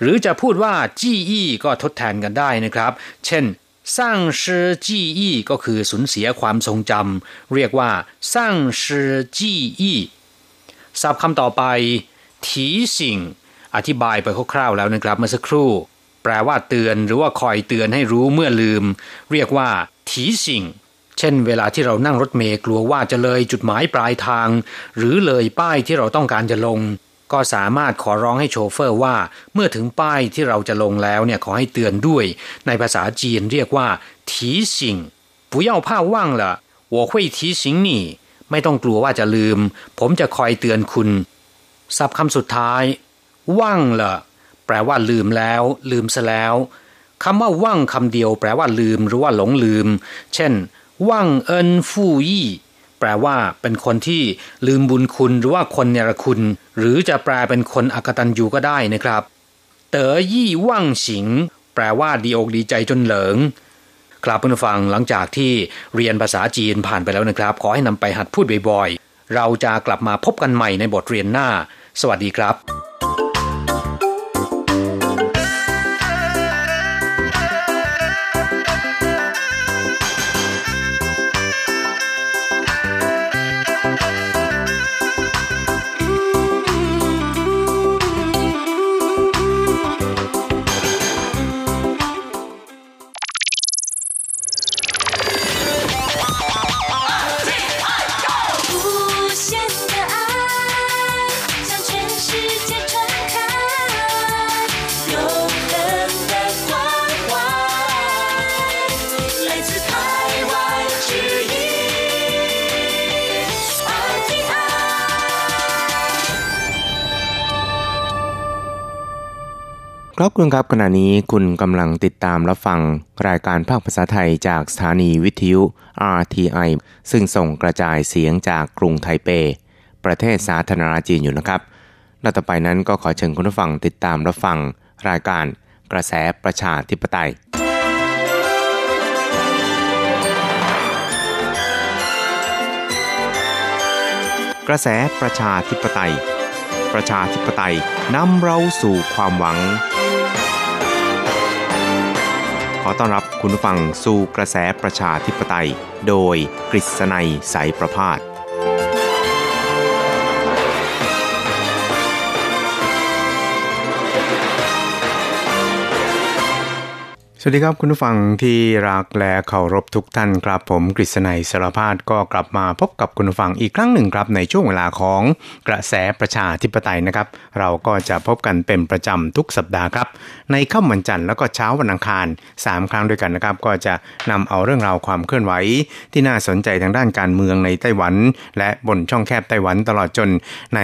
หรือจะพูดว่าจี้อี้ก็ทดแทนกันได้นะครับเช่นสั่งชื่อจี้อี้ก็คือสูญเสียความทรงจำเรียกว่าสั่งชื่อจี้อี้ศัพท์คำต่อไปถีสิงอธิบายไปคร่าวๆแล้วนะครับเมื่อสักครู่แปลว่าเตือนหรือว่าคอยเตือนให้รู้เมื่อลืมเรียกว่าถีสิงเช่นเวลาที่เรานั่งรถเมล์กลัวว่าจะเลยจุดหมายปลายทางหรือเลยป้ายที่เราต้องการจะลงก็สามารถขอร้องให้โชเฟอร์ว่าเมื่อถึงป้ายที่เราจะลงแล้วเนี่ยขอให้เตือนด้วยในภาษาจีนเรียกว่าถีสิง不要怕忘了我会提醒你ไม่ต้องกลัวว่าจะลืมผมจะคอยเตือนคุณศัพท์คำสุดท้ายว่างละแปลว่าลืมแล้วลืมซะแล้วคำว่าว่างคำเดียวแปลว่าลืมหรือว่าหลงลืมเช่นว่างเอินฟู่ยี่แปลว่าเป็นคนที่ลืมบุญคุณหรือว่าคนเนรคุณหรือจะแปลเป็นคนอกตัญญูก็ได้นะครับเต๋อยี่ว่างฉิงแปลว่าดีอกดีใจจนเหลิงครับเพื่อนฟังหลังจากที่เรียนภาษาจีนผ่านไปแล้วนะครับขอให้นำไปหัดพูดบ่อยๆเราจะกลับมาพบกันใหม่ในบทเรียนหน้าสวัสดีครับ ครับคุณครับขณะนี้คุณกำลังติดตามรับฟังรายการภาคภาษาไทยจากสถานีวิทยุ RTI ซึ่งส่งกระจายเสียงจากกรุงไทเปประเทศสาธารณรัฐจีนอยู่นะครับและต่อไปนั้นก็ขอเชิญคุณผู้ฟังติดตามรับฟังรายการกระแสประชาธิปไตยกระแสประชาธิปไตยประชาธิปไตยนำเราสู่ความหวังขอต้อนรับคุณผู้ฟังสู่กระแสประชาธิปไตยโดยกฤษณัยสายประภาสสวัสดีครับคุณผู้ฟังที่รักและเคารพทุกท่านครับผมกฤษณัยสารพาดก็กลับมาพบกับคุณผู้ฟังอีกครั้งหนึ่งครับในช่วงเวลาของกระแสประชาธิปไตยนะครับเราก็จะพบกันเป็นประจำทุกสัปดาห์ครับในค่ำวันจันทร์แล้วก็เช้าวันอังคาร3ครั้งด้วยกันนะครับก็จะนำเอาเรื่องราวความเคลื่อนไหวที่น่าสนใจทางด้านการเมืองในไต้หวันและบนช่องแคบไต้หวันตลอดจนใน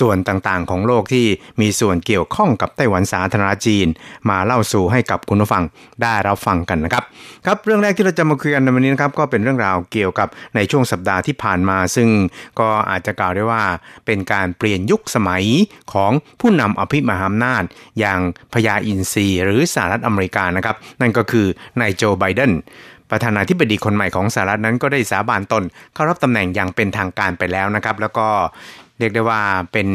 ส่วนต่างๆของโลกที่มีส่วนเกี่ยวข้องกับไต้หวันสาธารณรัฐจีนมาเล่าสู่ให้กับคุณผู้ฟังได้เราฟังกันนะครับครับเรื่องแรกที่เราจะมาคุยกันในวันนี้นะครับก็เป็นเรื่องราวเกี่ยวกับในช่วงสัปดาห์ที่ผ่านมาซึ่งก็อาจจะกล่าวได้ว่าเป็นการเปลี่ยนยุคสมัยของผู้นำอภิมหาอำนาจอย่างพญาอินทรีหรือสหรัฐอเมริกานะครับนั่นก็คือนายโจไบเดนประธานาธิบดีคนใหม่ของสหรัฐนั้นก็ได้สาบานตนเข้ารับตำแหน่งอย่างเป็นทางการไปแล้วนะครับแล้วก็เรียกได้ว่าเป็น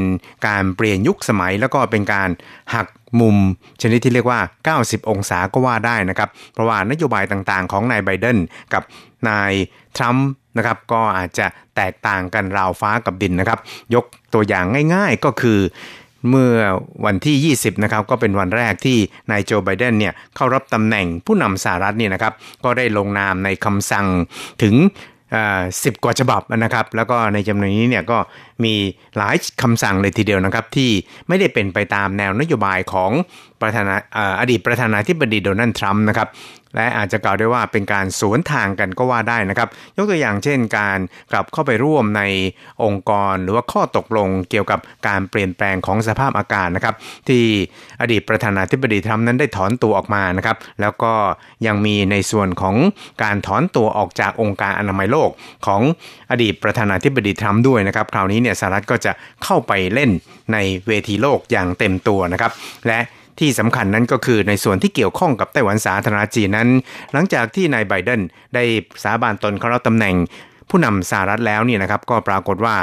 การเปลี่ยนยุคสมัยแล้วก็เป็นการหักมุมชนิดที่เรียกว่า90องศาก็ว่าได้นะครับเพราะว่านโยบายต่างๆของนายไบเดนกับนายทรัมป์นะครับก็อาจจะแตกต่างกันราวฟ้ากับดินนะครับยกตัวอย่างง่ายๆก็คือเมื่อวันที่20นะครับก็เป็นวันแรกที่นายโจไบเดนเนี่ยเข้ารับตำแหน่งผู้นำสหรัฐเนี่ยนะครับก็ได้ลงนามในคำสั่งถึง10 กว่าฉบับนะครับแล้วก็ในจำนวนนี้เนี่ยก็มีหลายคำสั่งเลยทีเดียวนะครับที่ไม่ได้เป็นไปตามแนวนโยบายของอดีตประธานาธิบดีโดนัลด์ทรัมป์นะครับและอาจจะกล่าวได้ว่าเป็นการสวนทางกันก็ว่าได้นะครับยกตัวอย่างเช่นการกลับเข้าไปร่วมในองค์กรหรือว่าข้อตกลงเกี่ยวกับการเปลี่ยนแปลงของสภาพอากาศนะครับที่อดีตประธานาธิบดีทรัมป์นั้นได้ถอนตัวออกมานะครับแล้วก็ยังมีในส่วนของการถอนตัวออกจากองค์การอนามัยโลกของอดีตประธานาธิบดีทรัมป์ด้วยนะครับคราวนี้เนี่ยสหรัฐก็จะเข้าไปเล่นในเวทีโลกอย่างเต็มตัวนะครับและที่สำคัญนั้นก็คือในส่วนที่เกี่ยวข้องกับไต้หวันสาธารณรัฐจีนนั้นหลังจากที่นายไบเดนได้สาบานตนเข้ารับตำแหน่งผู้นำสหรัฐแล้วเนี่ยนะครับก็ปรากฏว่า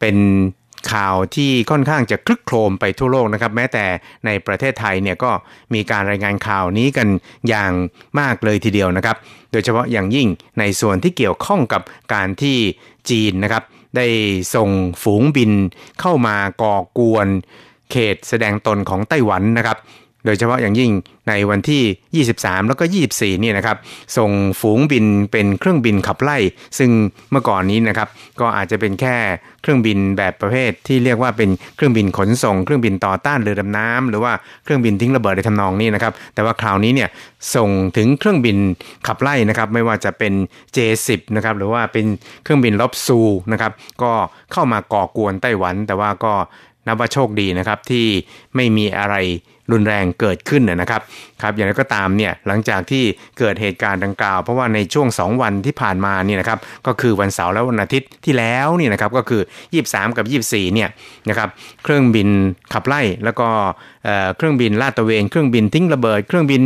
เป็นข่าวที่ค่อนข้างจะคลึกโครมไปทั่วโลกนะครับแม้แต่ในประเทศไทยเนี่ยก็มีการรายงานข่าวนี้กันอย่างมากเลยทีเดียวนะครับโดยเฉพาะอย่างยิ่งในส่วนที่เกี่ยวข้องกับการที่จีนนะครับได้ส่งฝูงบินเข้ามาก่อกวนเขตแสดงตนของไต้หวันนะครับโดยเฉพาะอย่างยิ่งในวันที่23แล้วก็24นี่นะครับส่งฝูงบินเป็นเครื่องบินขับไล่ซึ่งเมื่อก่อนนี้นะครับก็อาจจะเป็นแค่เครื่องบินแบบประเภทที่เรียกว่าเป็นเครื่องบินขนส่งเครื่องบินต่อต้านเรือดำน้ำหรือว่าเครื่องบินทิ้งระเบิดในทำนองนี้นะครับแต่ว่าคราวนี้เนี่ยส่งถึงเครื่องบินขับไล่นะครับไม่ว่าจะเป็น J-10 นะครับหรือว่าเป็นเครื่องบินลบซูนะครับก็เข้ามาก่อกวนไต้หวันแต่ว่าก็นับว่าโชคดีนะครับที่ไม่มีอะไรรุนแรงเกิดขึ้นนะครับครับอย่างไรก็ตามเนี่ยหลังจากที่เกิดเหตุการณ์ดังกล่าวเพราะว่าในช่วง2วันที่ผ่านมานี่นะครับก็คือวันเสาร์และวันอาทิตย์ที่แล้วนี่นะครับก็คือ23กับ24เนี่ยนะครับเครื่องบินขับไล่แล้วก็เครื่องบินลาดตระเวนเครื่องบินทิ้งระเบิดเครื่องบิน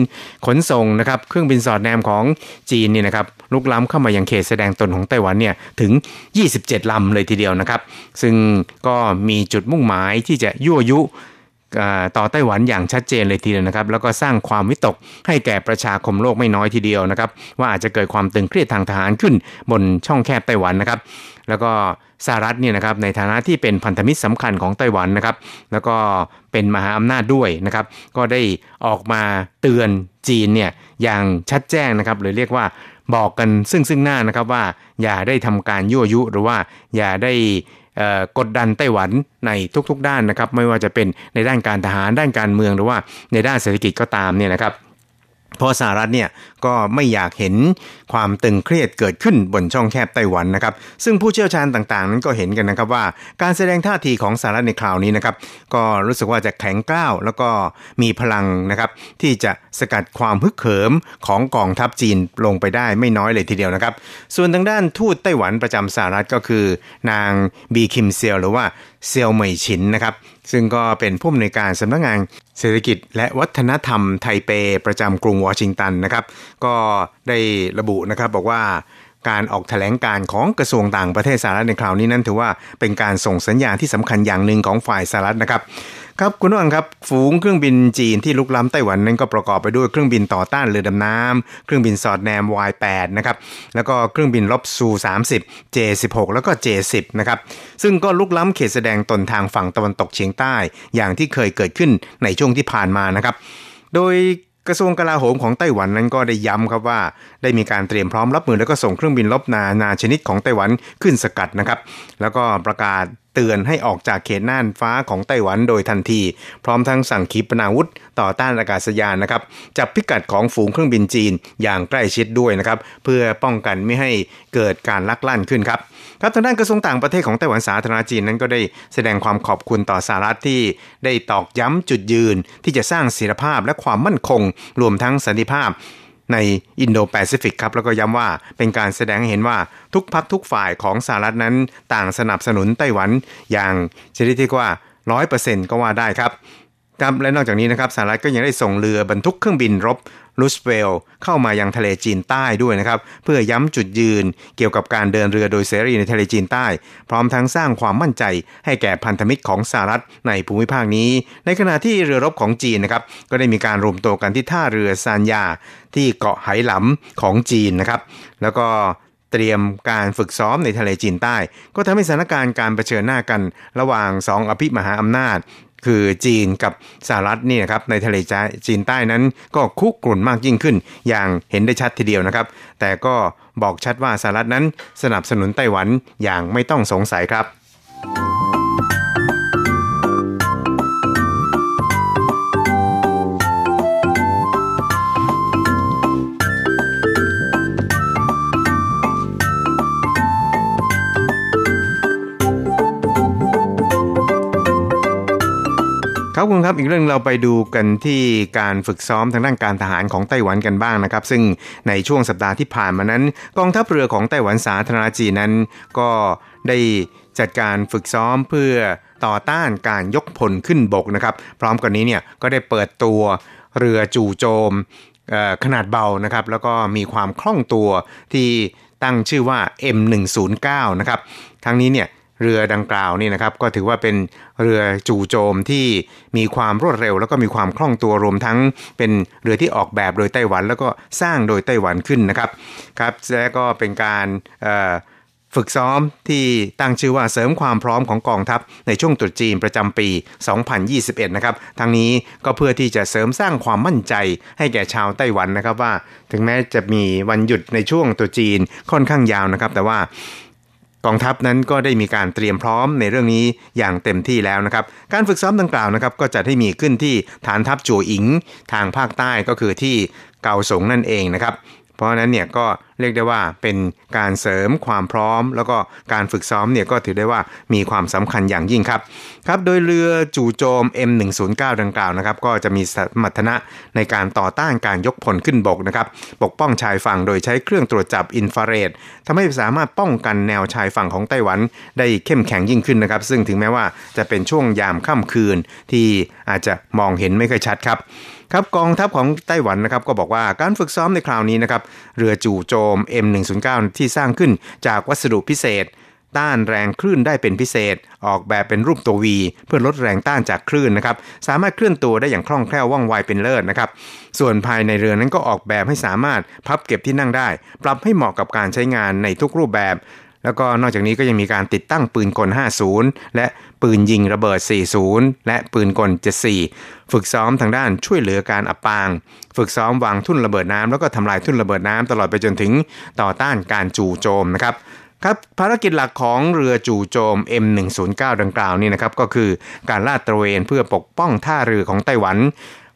ขนส่งนะครับเครื่องบินสอดแนมของจีนนี่นะครับลุกล้ำเข้ามายังเขตแสดงตนของไต้หวันเนี่ยถึง27ลำเลยทีเดียวนะครับซึ่งก็มีจุดมุ่งหมายที่จะยั่วยุต่อไต้หวันอย่างชัดเจนเลยทีเดียวนะครับแล้วก็สร้างความวิตกให้แก่ประชาคมโลกไม่น้อยทีเดียวนะครับว่าอาจจะเกิดความตึงเครียดทางทหารขึ้นบนช่องแคบไต้หวันนะครับแล้วก็สหรัฐเนี่ยนะครับในฐานะที่เป็นพันธมิตรสำคัญของไต้หวันนะครับแล้วก็เป็นมหาอำนาจด้วยนะครับก็ได้ออกมาเตือนจีนเนี่ยอย่างชัดแจ้งนะครับหรือเรียกว่าบอกกันซึ่งหน้านะครับว่าอย่าได้ทำการยั่วยุหรือว่าอย่าได้กดดันไต้หวันในทุกๆด้านนะครับไม่ว่าจะเป็นในด้านการทหารด้านการเมืองหรือว่าในด้านเศรษฐกิจก็ตามเนี่ยนะครับ เพราะสหรัฐเนี่ยก็ไม่อยากเห็นความตึงเครียดเกิดขึ้นบนช่องแคบไต้หวันนะครับซึ่งผู้เชี่ยวชาญต่างๆนั้นก็เห็นกันนะครับว่าการแสดงท่าทีของสหรัฐในคราวนี้นะครับก็รู้สึกว่าจะแข็งกร้าวแล้วก็มีพลังนะครับที่จะสกัดความฮึกเหิมของกองทัพจีนลงไปได้ไม่น้อยเลยทีเดียวนะครับส่วนทางด้านทูตไต้หวันประจำสหรัฐก็คือนางบีคิมเซียวหรือว่าเซียวเหมยฉินนะครับซึ่งก็เป็นผู้อำนวยการสำนักงานเศรษฐกิจและวัฒนธรรมไทเปประจำกรุงวอชิงตันนะครับก็ได้ระบุนะครับบอกว่าการออกแถลงการของกระทรวงต่างประเทศสหรัฐในคราวนี้นั้นถือว่าเป็นการส่งสัญญาณที่สำคัญอย่างหนึ่งของฝ่ายสหรัฐนะครับครับคุณผู้ชมครับฝูงเครื่องบินจีนที่ลุกล้ำไต้หวันนั้นก็ประกอบไปด้วยเครื่องบินต่อต้านเรือดำน้ำเครื่องบินสอดแนม Y8 นะครับแล้วก็เครื่องบินลบซู30 J16 แล้วก็ J10 นะครับซึ่งก็ลุกล้ำเขตแสดงตนทางฝั่งตะวันตกเฉียงใต้อย่างที่เคยเกิดขึ้นในช่วงที่ผ่านมานะครับโดยกระทรวงกลาโหมของไต้หวันนั้นก็ได้ย้ำครับว่าได้มีการเตรียมพร้อมรับมือแล้วก็ส่งเครื่องบินรบนานาชนิดของไต้หวันขึ้นสกัดนะครับแล้วก็ประกาศเตือนให้ออกจากเขตน่านฟ้าของไต้หวันโดยทันทีพร้อมทั้งสั่งขีปนาวุธต่อต้านอากาศยานนะครับจับพิกัดของฝูงเครื่องบินจีนอย่างใกล้ชิดด้วยนะครับเพื่อป้องกันไม่ให้เกิดการลักลั่นขึ้นครับทางด้านกระทรวงต่างประเทศของไต้หวันสาธารณจีนนั้นก็ได้แสดงความขอบคุณต่อสหรัฐที่ได้ตอกย้ำจุดยืนที่จะสร้างเสรีภาพและความมั่นคงรวมทั้งสันติภาพในอินโดแปซิฟิกครับแล้วก็ย้ำว่าเป็นการแสดงให้เห็นว่าทุกพรรคทุกฝ่ายของสหรัฐนั้นต่างสนับสนุนไต้หวันอย่างชนิดที่ว่า 100% ก็ว่าได้ครับและนอกจากนี้นะครับสหรัฐก็ยังได้ส่งเรือบรรทุกเครื่องบินรบรูสเวลต์เข้ามายังทะเลจีนใต้ด้วยนะครับเพื่อย้ำจุดยืนเกี่ยวกับการเดินเรือโดยเสรีในทะเลจีนใต้พร้อมทั้งสร้างความมั่นใจให้แก่พันธมิตรของสหรัฐในภูมิภาคนี้ในขณะที่เรือรบของจีนนะครับก็ได้มีการรวมตัวกันที่ท่าเรือซานยาที่เกาะไหหลำของจีนนะครับแล้วก็เตรียมการฝึกซ้อมในทะเลจีนใต้ก็ทำให้สถานการณ์การเผชิญหน้ากันระหว่างสองอภิมหาอำนาจคือจีนกับสหรัฐนี่นะครับในทะเลจีนใต้นั้นก็คุกรุ่นมากยิ่งขึ้นอย่างเห็นได้ชัดทีเดียวนะครับแต่ก็บอกชัดว่าสหรัฐนั้นสนับสนุนไต้หวันอย่างไม่ต้องสงสัยครับครับคุณครับอีกเรื่องเราไปดูกันที่การฝึกซ้อมทางด้านการทหารของไต้หวันกันบ้างนะครับซึ่งในช่วงสัปดาห์ที่ผ่านมานั้นกองทัพเรือของไต้หวันสาธารณจีนนั้นก็ได้จัดการฝึกซ้อมเพื่อต่อต้านการยกพลขึ้นบกนะครับพร้อมกันนี้เนี่ยก็ได้เปิดตัวเรือจู่โจมขนาดเบานะครับแล้วก็มีความคล่องตัวที่ตั้งชื่อว่า M109 นะครับทั้งนี้เนี่ยเรือดังกล่าวนี่นะครับก็ถือว่าเป็นเรือจู่โจมที่มีความรวดเร็วแล้วก็มีความคล่องตัวรวมทั้งเป็นเรือที่ออกแบบโดยไต้หวันแล้วก็สร้างโดยไต้หวันขึ้นนะครับครับและก็เป็นการฝึกซ้อมที่ตั้งชื่อว่าเสริมความพร้อมของกองทัพในช่วงตรุษจีนประจำปี 2021 นะครับทั้งนี้ก็เพื่อที่จะเสริมสร้างความมั่นใจให้แก่ชาวไต้หวันนะครับว่าถึงแม้จะมีวันหยุดในช่วงตรุษจีนค่อนข้างยาวนะครับแต่ว่ากองทัพนั้นก็ได้มีการเตรียมพร้อมในเรื่องนี้อย่างเต็มที่แล้วนะครับการฝึกซ้อมดังกล่าวนะครับก็จัดให้มีขึ้นที่ฐานทัพจั่วอิงทางภาคใต้ก็คือที่เกาสงนั่นเองนะครับเพราะนั้นเนี่ยก็เรียกได้ว่าเป็นการเสริมความพร้อมแล้วก็การฝึกซ้อมเนี่ยก็ถือได้ว่ามีความสำคัญอย่างยิ่งครับครับโดยเรือจู่โจม M109 ดังกล่าวนะครับก็จะมีสมรรถนะในการต่อต้านการยกพลขึ้นบกนะครับปกป้องชายฝั่งโดยใช้เครื่องตรวจจับอินฟราเรดทำให้สามารถป้องกันแนวชายฝั่งของไต้หวันได้เข้มแข็งยิ่งขึ้นนะครับซึ่งถึงแม้ว่าจะเป็นช่วงยามค่ำคืนที่อาจจะมองเห็นไม่ค่อยชัดครับครับกองทัพของไต้หวันนะครับก็บอกว่าการฝึกซ้อมในคราวนี้นะครับเรือจู่โจม M109 ที่สร้างขึ้นจากวัสดุพิเศษต้านแรงคลื่นได้เป็นพิเศษออกแบบเป็นรูปตัว V เพื่อลดแรงต้านจากคลื่นนะครับสามารถเคลื่อนตัวได้อย่างคล่องแคล่วว่องไวเป็นเลิศนะครับส่วนภายในเรือนั้นก็ออกแบบให้สามารถพับเก็บที่นั่งได้ปรับให้เหมาะกับการใช้งานในทุกรูปแบบแล้วก็นอกจากนี้ก็ยังมีการติดตั้งปืนกล50และปืนยิงระเบิด40และปืนกล74ฝึกซ้อมทางด้านช่วยเหลือการอับปางฝึกซ้อมวางทุ่นระเบิดน้ำแล้วก็ทำลายทุ่นระเบิดน้ำตลอดไปจนถึงต่อต้านการจู่โจมนะครับครับภารกิจหลักของเรือจู่โจม M109 ดังกล่าวนี่นะครับก็คือการลาดตระเวนเพื่อปกป้องท่าเรือของไต้หวัน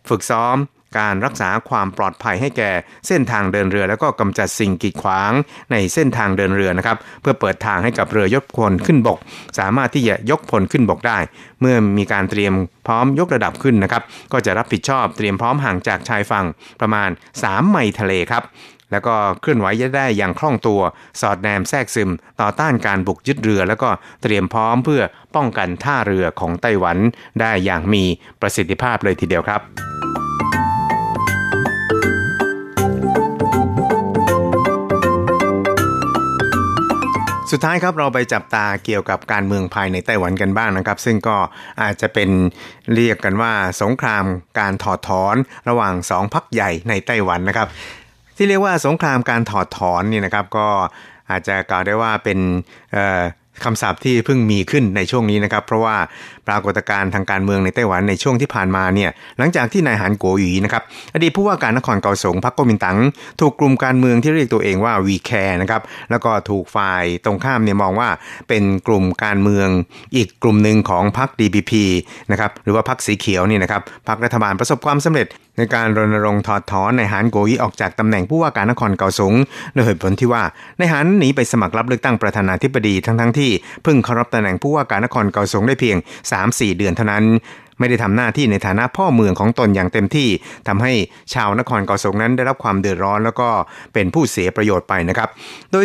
ฝึกซ้อม การรักษาความปลอดภัยให้แก่เส้นทางเดินเรือแล้วก็กำจัดสิ่งกีดขวางในเส้นทางเดินเรือนะครับเพื่อเปิดทางให้กับเรือยกพลขึ้นบกสามารถที่จะยกพลขึ้นบกได้เมื่อมีการเตรียมพร้อมยกระดับขึ้นนะครับก็จะรับผิดชอบเตรียมพร้อมห่างจากชายฝั่งประมาณ3ไมล์ทะเลครับแล้วก็เคลื่อนไหวได้อย่างคล่องตัวสอดแนมแทรกซึมต่อต้านการบุกยึดเรือแล้วก็เตรียมพร้อมเพื่อป้องกันท่าเรือของไต้หวันได้อย่างมีประสิทธิภาพเลยทีเดียวครับสุดท้ายครับเราไปจับตาเกี่ยวกับการเมืองภายในไต้หวันกันบ้างนะครับซึ่งก็อาจจะเป็นเรียกกันว่าสงครามการถอดถอนระหว่างสองพรรคใหญ่ในไต้หวันนะครับที่เรียกว่าสงครามการถอดถอนนี่นะครับก็อาจจะกล่าวได้ว่าเป็นคำศัพท์ที่เพิ่งมีขึ้นในช่วงนี้นะครับเพราะว่าปรากฏการณ์ทางการเมืองในไต้หวันในช่วงที่ผ่านมาเนี่ยหลังจากที่นายหานกัวหยีนะครับอดีตผู้ว่าการนครเกาสงพรรคก๊กมินตั๋งถูกกลุ่มการเมืองที่เรียกตัวเองว่าวีแคร์นะครับแล้วก็ถูกฝ่ายตรงข้ามเนี่ยมองว่าเป็นกลุ่มการเมืองอีกกลุ่มนึงของพรรค DPP นะครับหรือว่าพรรคสีเขียวนี่นะครับพรรครัฐบาลประสบความสำเร็จในการรณรงค์ถอดถอนนายหานกัวหยีออกจากตำแหน่งผู้ว่าการนครเกาสงโดยเหตุผลที่ว่านายหานหนีไปสมัครรับเลือกตั้งประธานาธิบดีทั้งที่เพิ่งเข้ารับตำแหน่งผู้ว่าการนครเกาสงได้เพียง 3-4 เดือนเท่านั้นไม่ได้ทำหน้าที่ในฐานะพ่อเมืองของตนอย่างเต็มที่ทำให้ชาวนครเกาสงนั้นได้รับความเดือดร้อนแล้วก็เป็นผู้เสียประโยชน์ไปนะครับโดย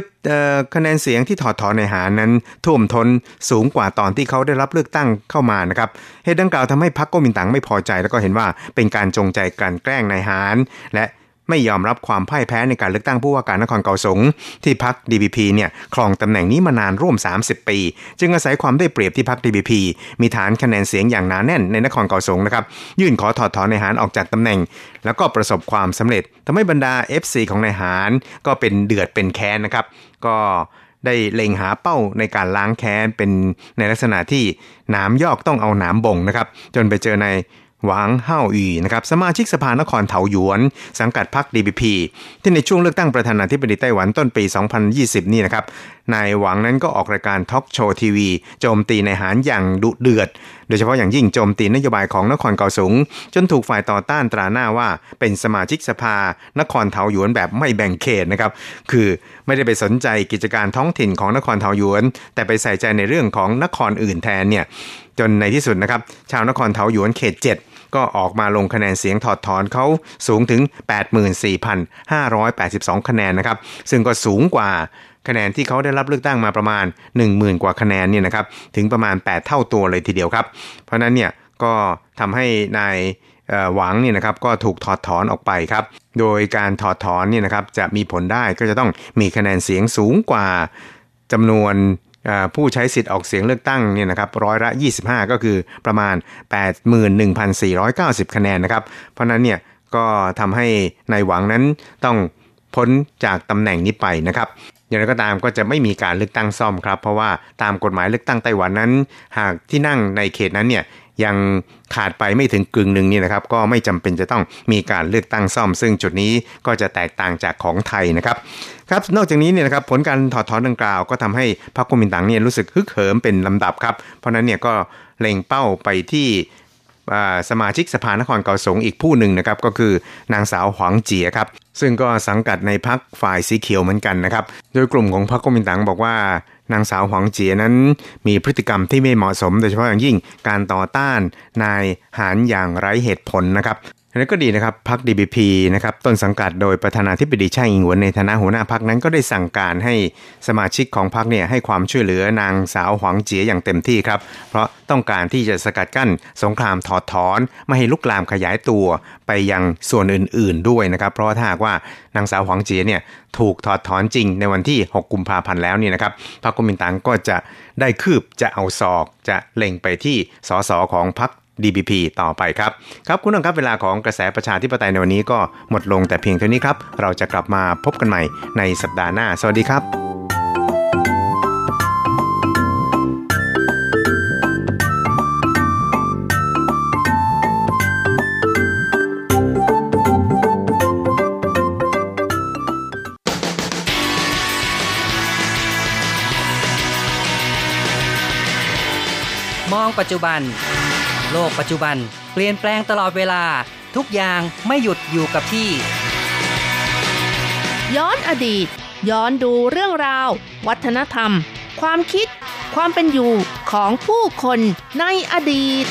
คะแนนเสียงที่ถอดถอนนายหานนั้นท่วมท้นสูงกว่าตอนที่เขาได้รับเลือกตั้งเข้ามานะครับเหตุดังกล่าวทำให้พรรคก๊กมินตั๋งไม่พอใจแล้วก็เห็นว่าเป็นการจงใจกลั่นแกล้งนายหานและไม่ยอมรับความพ่ายแพ้ในการเลือกตั้งผู้ว่าการนครเกาสงที่พรรค DPP เนี่ยครองตำแหน่งนี้มานานร่วม30ปีจึงอาศัยความได้เปรียบที่พรรค DPP มีฐานคะแนนเสียงอย่างหนาแน่นในนครเกาสงนะครับยื่นขอถอดถอนนายหานออกจากตำแหน่งแล้วก็ประสบความสำเร็จทำให้บรรดา FC ของนายหานก็เป็นเดือดเป็นแค้นนะครับก็ได้เล็งหาเป้าในการล้างแค้นเป็นในลักษณะที่หนามยอกต้องเอาหนามบ่งนะครับจนไปเจอในหวังเฮาอีนะครับสมาชิกสภานครเถาหยวนสังกัดพรรค DPP ที่ในช่วงเลือกตั้งประธานาธิบดีไต้หวันต้นปี2020นี่นะครับนายหวังนั้นก็ออกรายการทอล์คโชว์ทีวีโจมตีนายหานอย่างดุเดือดโดยเฉพาะอย่างยิ่งโจมตีนโยบายของนครเกาสงจนถูกฝ่ายต่อต้านตราหน้าว่าเป็นสมาชิกสภานครเถาหยวนแบบไม่แบ่งเขตนะครับคือไม่ได้ไปสนใจกิจการท้องถิ่นของนครเถาหยวนแต่ไปใส่ใจในเรื่องของนครอื่นแทนเนี่ยจนในที่สุดนะครับชาวนครเถาหยวนเขต7ก็ออกมาลงคะแนนเสียงถอดถอนเขาสูงถึง 84,582 คะแนนนะครับซึ่งก็สูงกว่าคะแนนที่เขาได้รับเลือกตั้งมาประมาณ 10,000 กว่าคะแนนเนี่ยนะครับถึงประมาณ8เท่าตัวเลยทีเดียวครับเพราะนั้นเนี่ยก็ทำให้นายหวังเนี่ยนะครับก็ถูกถอดถอนออกไปครับโดยการถอดถอนเนี่ยนะครับจะมีผลได้ก็จะต้องมีคะแนนเสียงสูงกว่าจำนวนผู้ใช้สิทธิ์ออกเสียงเลือกตั้งเนี่ยนะครับร้อยละ25ก็คือประมาณ 81,490 คะแนนนะครับเพราะนั้นเนี่ยก็ทำให้นายหวังนั้นต้องพ้นจากตำแหน่งนี้ไปนะครับอย่างไรก็ตามก็จะไม่มีการเลือกตั้งซ่อมครับเพราะว่าตามกฎหมายเลือกตั้งไต้หวันนั้นหากที่นั่งในเขตนั้นเนี่ยยังขาดไปไม่ถึงกึ่งหนึ่งนี่นะครับก็ไม่จำเป็นจะต้องมีการเลือกตั้งซ่อมซึ่งจุดนี้ก็จะแตกต่างจากของไทยนะครับครับนอกจากนี้เนี่ยนะครับผลการถอดถอนดังกล่าวก็ทำให้พรรคก๊กมินตั๋งเนี่ยรู้สึกฮึกเหิมเป็นลำดับครับเพราะนั้นเนี่ยก็เล็งเป้าไปที่สมาชิกสภานครเกาสงอีกผู้หนึ่งนะครับก็คือนางสาวหวังเจี๋ยครับซึ่งก็สังกัดในพรรคฝ่ายสีเขียวเหมือนกันนะครับโดยกลุ่มของพรรคก๊กมินตั๋งบอกว่านางสาวหวังเจี๋ยนั้นมีพฤติกรรมที่ไม่เหมาะสมโดยเฉพาะอย่างยิ่งการต่อต้านนายหานอย่างไร้เหตุผลนะครับนั้นก็ดีนะครับพรรค DPP นะครับต้นสังกัดโดยประธานาธิบดีไช่อิงหวนในฐานะหัวหน้าพรรคนั้นก็ได้สั่งการให้สมาชิกของพรรคเนี่ยให้ความช่วยเหลือนางสาวหวังเจี๋ยอย่างเต็มที่ครับเพราะต้องการที่จะสกัดกั้นสงครามถอดถอนไม่ให้ลุกลามขยายตัวไปยังส่วนอื่นๆด้วยนะครับเพราะถ้าหากว่านางสาวหวังเจี๋ยเนี่ยถูกถอดถอนจริงในวันที่6กุมภาพันธ์แล้วนี่นะครับพรรคก๊กมินตั๋งก็จะได้คืบจะเอาศอกจะเล็งไปที่ส.ส.ของพรรคDPP ต่อไปครับครับคุณผู้ชมครับเวลาของกระแสประชาธิปไตยในวันนี้ก็หมดลงแต่เพียงเท่านี้ครับเราจะกลับมาพบกันใหม่ในสัปดาห์หน้าสวัสดีครับมองปัจจุบันโลกปัจจุบันเปลี่ยนแปลงตลอดเวลา ทุกอย่างไม่หยุดอยู่กับที่ย้อนอดีตย้อนดูเรื่องราววัฒนธรรมความคิดความเป็นอยู่ของผู้คนในอดีต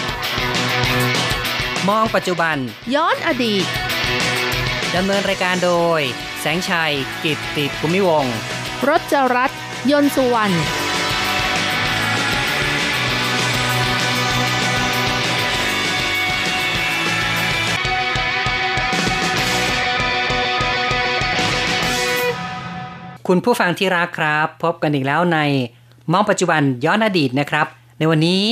มองปัจจุบันย้อนอดีตดำเนินรายการโดยแสงชัยกิตติภูมิวงศ์รจรัตน์ยนต์สุวรรณคุณผู้ฟังที่รักครับพบกันอีกแล้วในมองปัจจุบันย้อนอดีตนะครับในวันนี้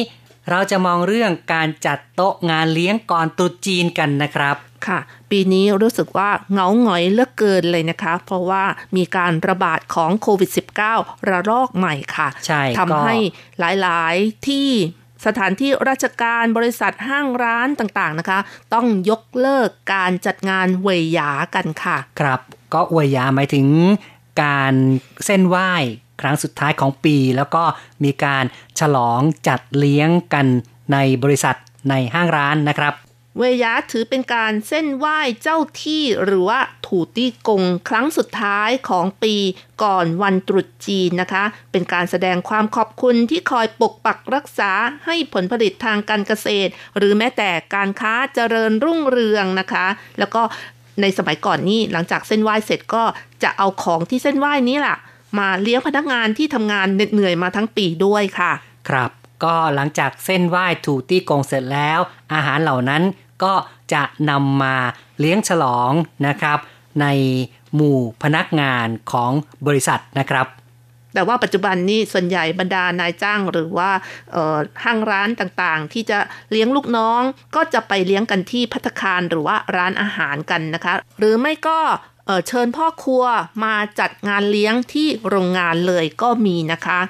เราจะมองเรื่องการจัดโต๊ะงานเลี้ยงก่อนตรุษจีนกันนะครับค่ะปีนี้รู้สึกว่าเหงาหงอยเหลือเกินเลยนะคะเพราะว่ามีการระบาดของโควิด -19 ระลอกใหม่ค่ะทำให้หลายๆที่สถานที่ราชการบริษัทห้างร้านต่างๆนะคะต้องยกเลิกการจัดงานเวยหยากันค่ะครับก็เวยหยาหมายถึงการเส้นไหว้ครั้งสุดท้ายของปีแล้วก็มีการฉลองจัดเลี้ยงกันในบริษัทในห้างร้านนะครับเวยาถือเป็นการเส้นไหว้เจ้าที่หรือว่าถูตี้กงครั้งสุดท้ายของปีก่อนวันตรุษจีนนะคะเป็นการแสดงความขอบคุณที่คอยปกปักรักษาให้ผลผลิตทางการเกษตรหรือแม้แต่การค้าเจริญรุ่งเรืองนะคะแล้วก็ในสมัยก่อนนี่หลังจากเส้นไหว้เสร็จก็จะเอาของที่เส้นไหว้นี้ล่ะมาเลี้ยงพนักงานที่ทำงานเหนื่อยมาทั้งปีด้วยค่ะครับก็หลังจากเส้นไหว้ถูตี้กงเสร็จแล้วอาหารเหล่านั้นก็จะนำมาเลี้ยงฉลองนะครับในหมู่พนักงานของบริษัทนะครับแต่ว่าปัจจุบันนี้ส่วนใหญ่บรรดานายจ้างหรือว่าห้างร้านต่างๆที่จะเลี้ยงลูกน้องก็จะไปเลี้ยงกันที่ภัตตาคารหรือว่าร้านอาหารกันนะคะหรือไม่ก็เชิญพ่อครัวมาจัดงานเลี้ยงที่โรงงานเลยก็มีนะคะ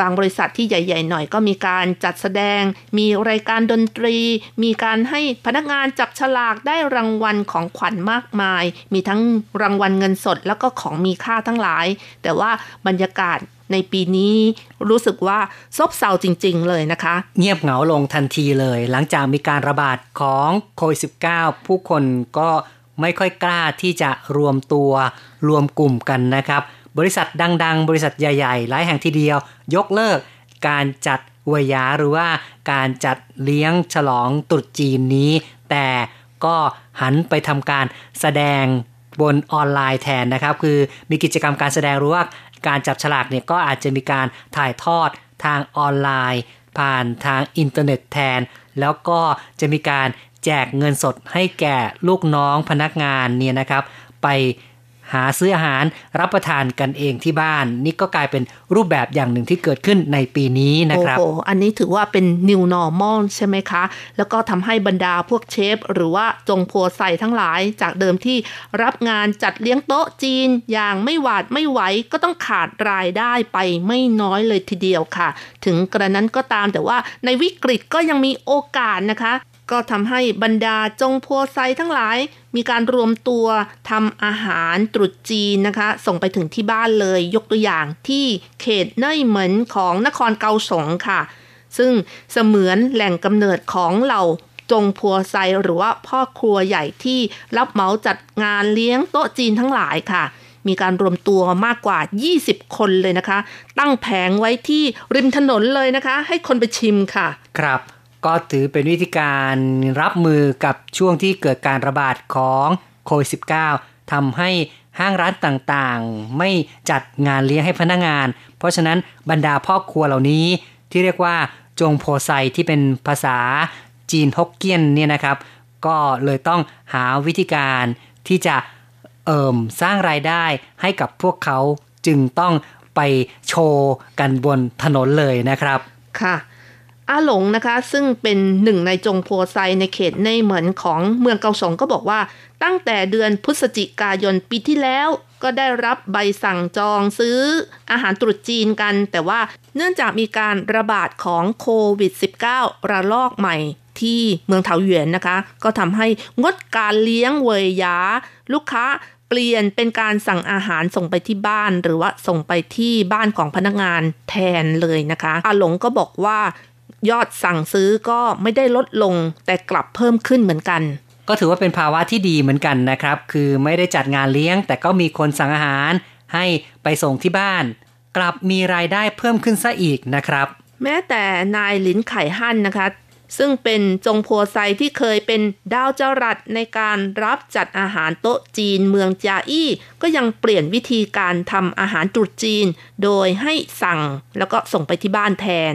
บางบริษัทที่ใหญ่ๆหน่อยก็มีการจัดแสดงมีรายการดนตรีมีการให้พนักงานจับฉลากได้รางวัลของขวัญมากมายมีทั้งรางวัลเงินสดแล้วก็ของมีค่าทั้งหลายแต่ว่าบรรยากาศในปีนี้รู้สึกว่าซบเซาจริงๆเลยนะคะเงียบเหงาลงทันทีเลยหลังจากมีการระบาดของโควิด -19 ผู้คนก็ไม่ค่อยกล้าที่จะรวมตัวรวมกลุ่มกันนะครับบริษัทดังๆบริษัทใหญ่ๆหลายแห่งทีเดียวยกเลิกการจัดเวยหยาหรือว่าการจัดเลี้ยงฉลองตรุษจีนนี้แต่ก็หันไปทำการแสดงบนออนไลน์แทนนะครับคือมีกิจกรรมการแสดงหรือว่าการจับฉลากเนี่ยก็อาจจะมีการถ่ายทอดทางออนไลน์ผ่านทางอินเทอร์เน็ตแทนแล้วก็จะมีการแจกเงินสดให้แก่ลูกน้องพนักงานเนี่ยนะครับไปหาซื้ออาหารรับประทานกันเองที่บ้านนี่ก็กลายเป็นรูปแบบอย่างหนึ่งที่เกิดขึ้นในปีนี้นะครับโอ้โหอันนี้ถือว่าเป็น New Normal ใช่ไหมคะแล้วก็ทำให้บรรดาพวกเชฟหรือว่าจงพัวใส่ทั้งหลายจากเดิมที่รับงานจัดเลี้ยงโต๊ะจีนอย่างไม่หวาดไม่ไหวก็ต้องขาดรายได้ไปไม่น้อยเลยทีเดียวค่ะถึงกระนั้นก็ตามแต่ว่าในวิกฤตก็ยังมีโอกาสนะคะก็ทำให้บรรดาจงพัวไซทั้งหลายมีการรวมตัวทำอาหารตรุษจีนนะคะส่งไปถึงที่บ้านเลยยกตัวอย่างที่เขตเน่ยเหมินของนครเกาสงค่ะซึ่งเสมือนแหล่งกำเนิดของเหล่าจงพัวไซหรือว่าพ่อครัวใหญ่ที่รับเหมาจัดงานเลี้ยงโต๊ะจีนทั้งหลายค่ะมีการรวมตัวมากกว่า20คนเลยนะคะตั้งแผงไว้ที่ริมถนนเลยนะคะให้คนไปชิมค่ะครับก็ถือเป็นวิธีการรับมือกับช่วงที่เกิดการระบาดของโควิด -19 ทำให้ห้างร้านต่างๆไม่จัดงานเลี้ยงให้พนักงานเพราะฉะนั้นบรรดาพ่อครัวเหล่านี้ที่เรียกว่าจงโพไซที่เป็นภาษาจีนฮกเกี้ยนเนี่ยนะครับก็เลยต้องหาวิธีการที่จะสร้างรายได้ให้กับพวกเขาจึงต้องไปโชว์กันบนถนนเลยนะครับค่ะอาหลงนะคะซึ่งเป็นหนึ่งในจงพัวไซในเขตเน่ยเหมินของเมืองเกาสงก็บอกว่าตั้งแต่เดือนพฤศจิกายนปีที่แล้วก็ได้รับใบสั่งจองซื้ออาหารตรุษจีนกันแต่ว่าเนื่องจากมีการระบาดของโควิด -19 ระลอกใหม่ที่เมืองเถาหยวนนะคะก็ทำให้งดการเลี้ยงเวยหยาลูกค้าเปลี่ยนเป็นการสั่งอาหารส่งไปที่บ้านหรือว่าส่งไปที่บ้านของพนักงานแทนเลยนะคะอาหลงก็บอกว่ายอดสั่งซื้อก็ไม่ได้ลดลงแต่กลับเพิ่มขึ้นเหมือนกัน ก็ถือว่าเป็นภาวะที่ดีเหมือนกันนะครับคือไม่ได้จัดงานเลี้ยงแต่ก็มีคนสั่งอาหารให้ไปส่งที่บ้านกลับมีรายได้เพิ่มขึ้นซะอีกนะครับแม้แต่นายหลินไข่ฮั่นนะคะซึ่งเป็นจงโพไซที่เคยเป็นดาวเจรัสในการรับจัดอาหารโต๊ะจีนเมืองจาอี้ก็ยังเปลี่ยนวิธีการทำอาหารตรุษจีนโดยให้สั่งแล้วก็ส่งไปที่บ้านแทน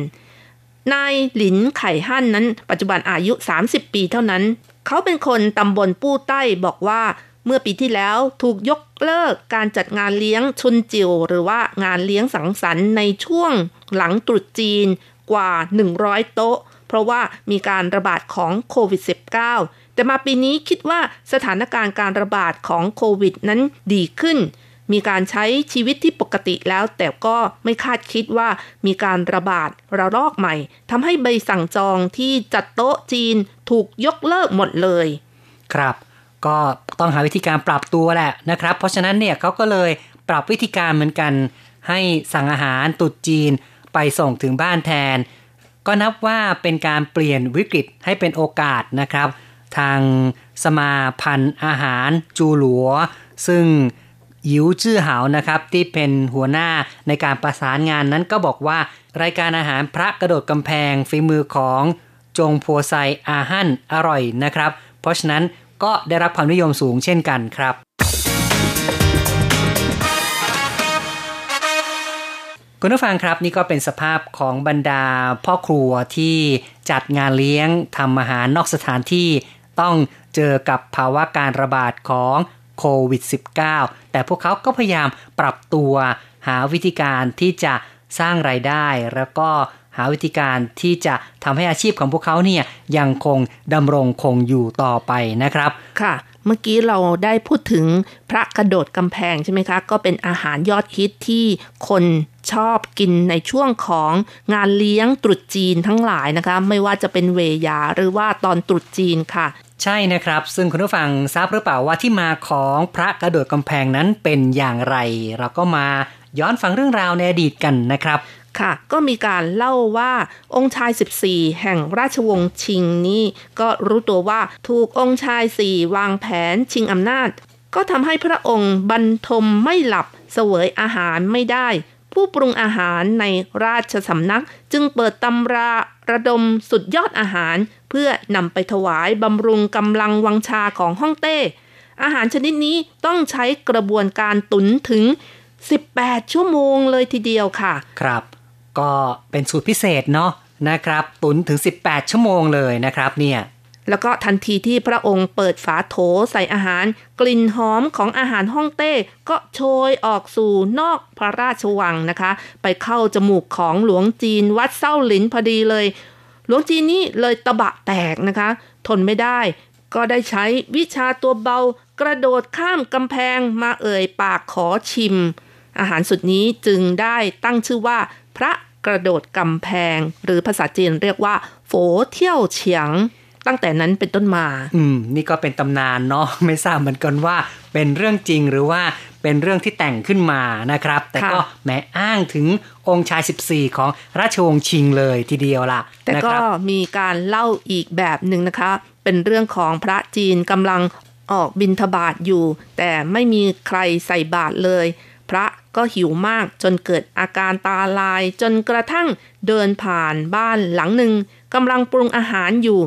นายหลินไข่ฮั่นนั้นปัจจุบันอายุ30ปีเท่านั้นเขาเป็นคนตำบลปู้ใต้บอกว่าเมื่อปีที่แล้วถูกยกเลิกการจัดงานเลี้ยงชุนจิวหรือว่างานเลี้ยงสังสรรค์ในช่วงหลังตรุษจีนกว่า100โต๊ะเพราะว่ามีการระบาดของโควิด -19 แต่มาปีนี้คิดว่าสถานการณ์การระบาดของโควิดนั้นดีขึ้นมีการใช้ชีวิตที่ปกติแล้วแต่ก็ไม่คาดคิดว่ามีการระบาดระลอกใหม่ทำให้ใบสั่งจองที่จัดโต๊ะจีนถูกยกเลิกหมดเลยครับก็ต้องหาวิธีการปรับตัวแหละนะครับเพราะฉะนั้นเนี่ยเขาก็เลยปรับวิธีการเหมือนกันให้สั่งอาหารตรุษจีนไปส่งถึงบ้านแทนก็นับว่าเป็นการเปลี่ยนวิกฤตให้เป็นโอกาสนะครับทางสมาพันธ์อาหารจูหลัวซึ่งยิวจื้อหาวนะครับที่เป็นหัวหน้าในการประสานงานนั้นก็บอกว่ารายการอาหารพระกระโดดกำแพงฝีมือของจงโพไซอาฮั่นอร่อยนะครับเพราะฉะนั้นก็ได้รับความนิยมสูงเช่นกันครับคุณผู้ฟังครับนี่ก็เป็นสภาพของบรรดาพ่อครัวที่จัดงานเลี้ยงทำอาหารนอกสถานที่ต้องเจอกับภาวะการระบาดของโควิด -19 แต่พวกเขาก็พยายามปรับตัวหาวิธีการที่จะสร้างรายได้แล้วก็หาวิธีการที่จะทำให้อาชีพของพวกเขาเนี่ยยังคงดำรงคงอยู่ต่อไปนะครับค่ะเมื่อกี้เราได้พูดถึงพระกระโดดกำแพงใช่ไหมคะก็เป็นอาหารยอดฮิตที่คนชอบกินในช่วงของงานเลี้ยงตรุษจีนทั้งหลายนะคะไม่ว่าจะเป็นเวยาหรือว่าตอนตรุษจีนค่ะใช่นะครับซึ่งคุณผู้ฟังทราบหรือเปล่าว่าที่มาของพระกระโดดกำแพงนั้นเป็นอย่างไรเราก็มาย้อนฟังเรื่องราวในอดีตกันนะครับค่ะก็มีการเล่าว่าองค์ชาย14แห่งราชวงศ์ชิงนี้ก็รู้ตัวว่าถูกองค์ชาย4วางแผนชิงอำนาจก็ทำให้พระองค์บรรทมไม่หลับเสวยอาหารไม่ได้ผู้ปรุงอาหารในราชสำนักจึงเปิดตำราระดมสุดยอดอาหารเพื่อนำไปถวายบำรุงกำลังวังชาของฮ่องเต้อาหารชนิดนี้ต้องใช้กระบวนการตุ๋นถึง18ชั่วโมงเลยทีเดียวค่ะครับก็เป็นสูตรพิเศษเนาะนะครับตุ๋นถึง18ชั่วโมงเลยนะครับเนี่ยแล้วก็ทันทีที่พระองค์เปิดฝาโถใส่อาหารกลิ่นหอมของอาหารฮ่องเต้ก็โชยออกสู่นอกพระราชวังนะคะไปเข้าจมูกของหลวงจีนวัดเซ้าหลินพอดีเลยหลวงจีนนี่เลยตะบะแตกนะคะทนไม่ได้ก็ได้ใช้วิชาตัวเบากระโดดข้ามกำแพงมาเอ่ยปากขอชิมอาหารสุดนี้จึงได้ตั้งชื่อว่าพระกระโดดกำแพงหรือภาษาจีนเรียกว่าโฝเที่ยวเฉียงตั้งแต่นั้นเป็นต้นมานี่ก็เป็นตำนานเนาะไม่ทราบเหมือนกันว่าเป็นเรื่องจริงหรือว่าเป็นเรื่องที่แต่งขึ้นมานะครับแต่ก็แม้อ้างถึงองค์ชาย14ของราชวงศ์ชิงเลยทีเดียวล่ะแต่ก็มีการเล่าอีกแบบหนึ่งนะคะเป็นเรื่องของพระจีนกำลังออกบิณฑบาตอยู่แต่ไม่มีใครใส่บาตรเลยพระก็หิวมากจนเกิดอาการตาลายจนกระทั่งเดินผ่านบ้านหลังหนึ่งกำลังปรุงอาหารอยู่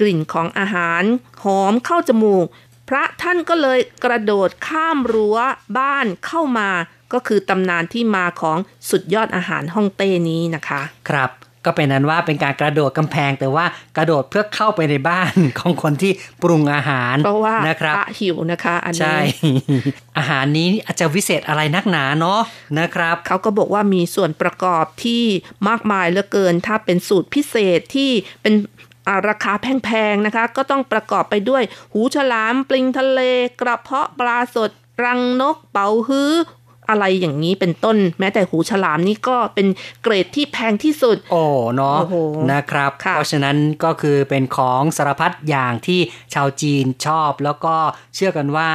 กลิ่นของอาหารหอมเข้าจมูกพระท่านก็เลยกระโดดข้ามรั้วบ้านเข้ามาก็คือตำนานที่มาของสุดยอดอาหารฮ่องเต้นี้นะคะครับก็เป็นนั้นว่าเป็นการกระโดดกำแพงแต่ว่ากระโดดเพื่อเข้าไปในบ้านของคนที่ปรุงอาหารเพราะว่านะครับหิวนะคะอันนี้ใช่อาหารนี้อาจจะวิเศษอะไรนักหนาเนาะนะครับเขาก็บอกว่ามีส่วนประกอบที่มากมายเหลือเกินถ้าเป็นสูตรพิเศษที่เป็นราคาแพงๆนะคะก็ต้องประกอบไปด้วยหูฉลามปลิงทะเลกระเพาะปลาสดรังนกเป๋าฮื้ออะไรอย่างนี้เป็นต้นแม้แต่หูฉลามนี่ก็เป็นเกรดที่แพงที่สุดโอ้เนาะนะครับเพราะฉะนั้นก็คือเป็นของสารพัดอย่างที่ชาวจีนชอบแล้วก็เชื่อกันว่า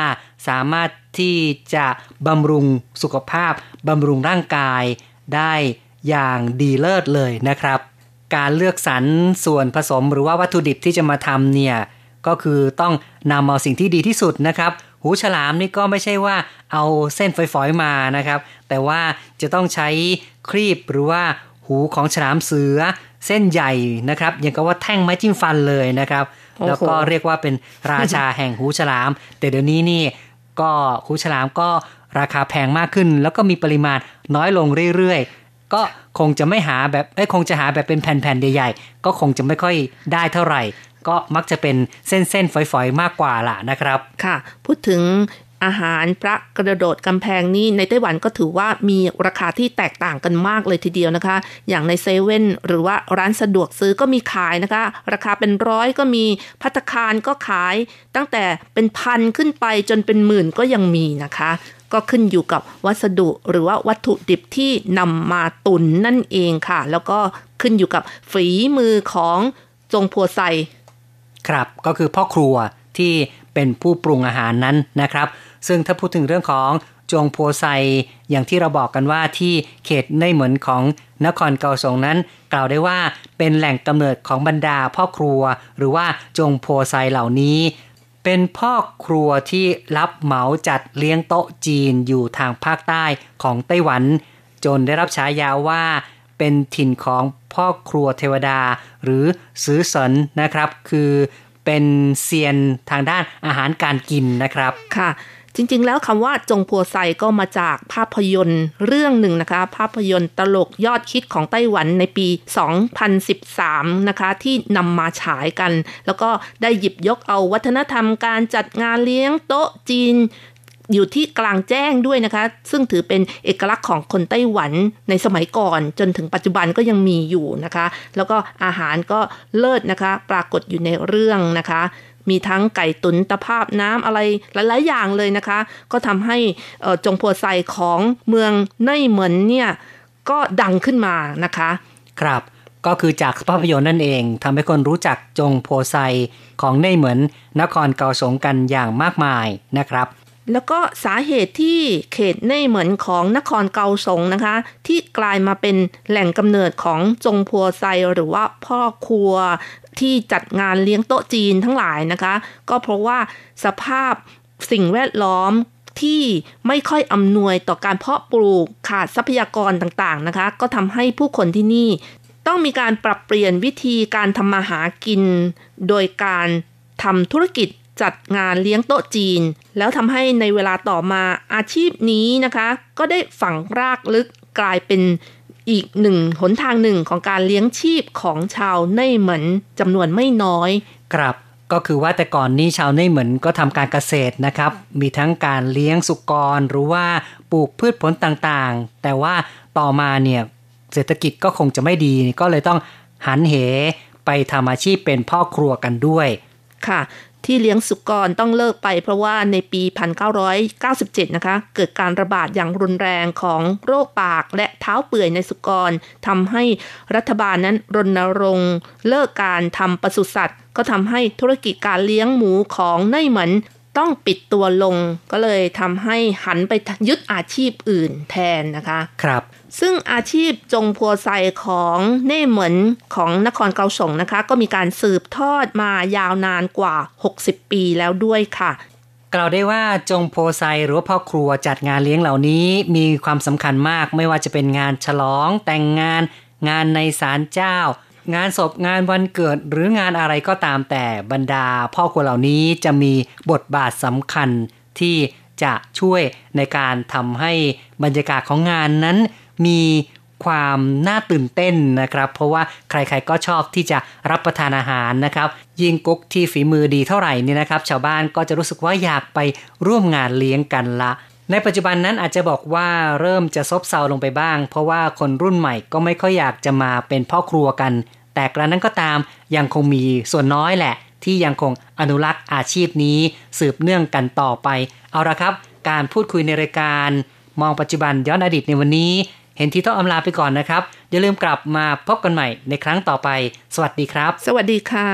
สามารถที่จะบำรุงสุขภาพบำรุงร่างกายได้อย่างดีเลิศเลยนะครับการเลือกสรรส่วนผสมหรือว่าวัตถุดิบที่จะมาทำเนี่ย ก็คือต้องนำเอาสิ่งที่ดีที่สุดนะครับหูฉลามนี่ก็ไม่ใช่ว่าเอาเส้นฝอยๆมานะครับแต่ว่าจะต้องใช้ครีบหรือว่าหูของฉลามเสือเส้นใหญ่นะครับอย่างกับว่าแท่งไม้จิ้มฟันเลยนะครับแล้วก็เรียกว่าเป็นราชาแห่งหูฉลามแต่เดี๋ยวนี้นี่ก็หูฉลามก็ราคาแพงมากขึ้นแล้วก็มีปริมาณน้อยลงเรื่อยๆก็คงจะไม่หาแบบคงจะหาแบบเป็นแผ่นๆใหญ่ๆก็คงจะไม่ค่อยได้เท่าไหร่ก็มักจะเป็นเส้นๆฝอยๆมากกว่าล่ะนะครับค่ะพูดถึงอาหารพระกระโดดกำแพงนี่ในไต้หวันก็ถือว่ามีราคาที่แตกต่างกันมากเลยทีเดียวนะคะอย่างในเซเว่นหรือว่าร้านสะดวกซื้อก็มีขายนะคะราคาเป็นร้อยก็มีภัตตาคารก็ขายตั้งแต่เป็นพันขึ้นไปจนเป็นหมื่นก็ยังมีนะคะก็ขึ้นอยู่กับวัสดุหรือว่าวัตถุดิบที่นำมาตุนนั่นเองค่ะแล้วก็ขึ้นอยู่กับฝีมือของจงพัวไซครับก็คือพ่อครัวที่เป็นผู้ปรุงอาหารนั้นนะครับซึ่งถ้าพูดถึงเรื่องของจงโพไซอย่างที่เราบอกกันว่าที่เขตในเหมือนของนครเกาสงนั้นกล่าวได้ว่าเป็นแหล่งกำเนิดของบรรดาพ่อครัวหรือว่าจงโพไซเหล่านี้เป็นพ่อครัวที่รับเหมาจัดเลี้ยงโต๊ะจีนอยู่ทางภาคใต้ของไต้หวันจนได้รับฉายาว่าเป็นถิ่นของพ่อครัวเทวดาหรือซือเสินนะครับคือเป็นเซียนทางด้านอาหารการกินนะครับค่ะจริงๆแล้วคำว่าจงพัวไซก็มาจากภาพยนตร์เรื่องหนึ่งนะคะภาพยนตร์ตลกยอดฮิตของไต้หวันในปี 2013 นะคะที่นำมาฉายกันแล้วก็ได้หยิบยกเอาวัฒนธรรมการจัดงานเลี้ยงโต๊ะจีนอยู่ที่กลางแจ้งด้วยนะคะซึ่งถือเป็นเอกลักษณ์ของคนไต้หวันในสมัยก่อนจนถึงปัจจุบันก็ยังมีอยู่นะคะแล้วก็อาหารก็เลิศนะคะปรากฏอยู่ในเรื่องนะคะมีทั้งไก่ตุ๋นตะภาพน้ำอะไรหลายๆอย่างเลยนะคะก็ทำให้จงพัวไซของเมืองไนเหมินเนี่ยก็ดังขึ้นมานะคะครับก็คือจากภาพยนตร์นั่นเองทำให้คนรู้จักจงพัวไซของไนเหมินนครเกาสงกันอย่างมากมายนะครับแล้วก็สาเหตุที่เขตในเหมือนของนครเกาสงนะคะที่กลายมาเป็นแหล่งกำเนิดของจงพัวไซหรือว่าพ่อครัวที่จัดงานเลี้ยงโต๊ะจีนทั้งหลายนะคะก็เพราะว่าสภาพสิ่งแวดล้อมที่ไม่ค่อยอำนวยต่อการเพาะปลูกขาดทรัพยากรต่างๆนะคะก็ทำให้ผู้คนที่นี่ต้องมีการปรับเปลี่ยนวิธีการทำมาหากินโดยการทำธุรกิจจัดงานเลี้ยงโต๊ะจีนแล้วทำให้ในเวลาต่อมาอาชีพนี้นะคะก็ได้ฝังรากลึกกลายเป็นอีกหนึ่งหนทางหนึ่งของการเลี้ยงชีพของชาวไนเหมินจำนวนไม่น้อยครับก็คือว่าแต่ก่อนนี้ชาวไนเหมินก็ทำการเกษตรนะครับมีทั้งการเลี้ยงสุกรหรือว่าปลูกพืชผลต่างๆแต่ว่าต่อมาเนี่ยเศรษฐกิจก็คงจะไม่ดีก็เลยต้องหันเหไปทำอาชีพเป็นพ่อครัวกันด้วยค่ะที่เลี้ยงสุกรต้องเลิกไปเพราะว่าในปี 1997 นะคะเกิดการระบาดอย่างรุนแรงของโรคปากและเท้าเปื่อยในสุกรทำให้รัฐบาลนั้นรณรงค์เลิกการทำปศุสัตว์ก็ทำให้ธุรกิจการเลี้ยงหมูของไนเหมินต้องปิดตัวลงก็เลยทำให้หันไปยึดอาชีพอื่นแทนนะคะครับซึ่งอาชีพจงพัวไซของไนเหมินของนครเกาสงนะคะก็มีการสืบทอดมายาวนานกว่า60ปีแล้วด้วยค่ะกล่าวได้ว่าจงโพไซหรือว่าพ่อครัวจัดงานเลี้ยงเหล่านี้มีความสำคัญมากไม่ว่าจะเป็นงานฉลองแต่งงานงานในศาลเจ้างานศพงานวันเกิดหรืองานอะไรก็ตามแต่บรรดาพ่อครัวเหล่านี้จะมีบทบาทสำคัญที่จะช่วยในการทำให้บรรยากาศของงานนั้นมีความน่าตื่นเต้นนะครับเพราะว่าใครๆก็ชอบที่จะรับประทานอาหารนะครับยิ่งกุ๊กที่ฝีมือดีเท่าไหร่นี่นะครับชาวบ้านก็จะรู้สึกว่าอยากไปร่วมงานเลี้ยงกันละในปัจจุบันนั้นอาจจะบอกว่าเริ่มจะซบเซาลงไปบ้างเพราะว่าคนรุ่นใหม่ก็ไม่ค่อยอยากจะมาเป็นพ่อครัวกันแต่กระนั้นก็ตามยังคงมีส่วนน้อยแหละที่ยังคงอนุรักษ์อาชีพนี้สืบเนื่องกันต่อไปเอาละครับการพูดคุยในรายการมองปัจจุบันย้อนอดีตในวันนี้เห็นที่ต้องอำลาไปก่อนนะครับอย่าลืมกลับมาพบกันใหม่ในครั้งต่อไปสวัสดีครับสวัสดีค่ะ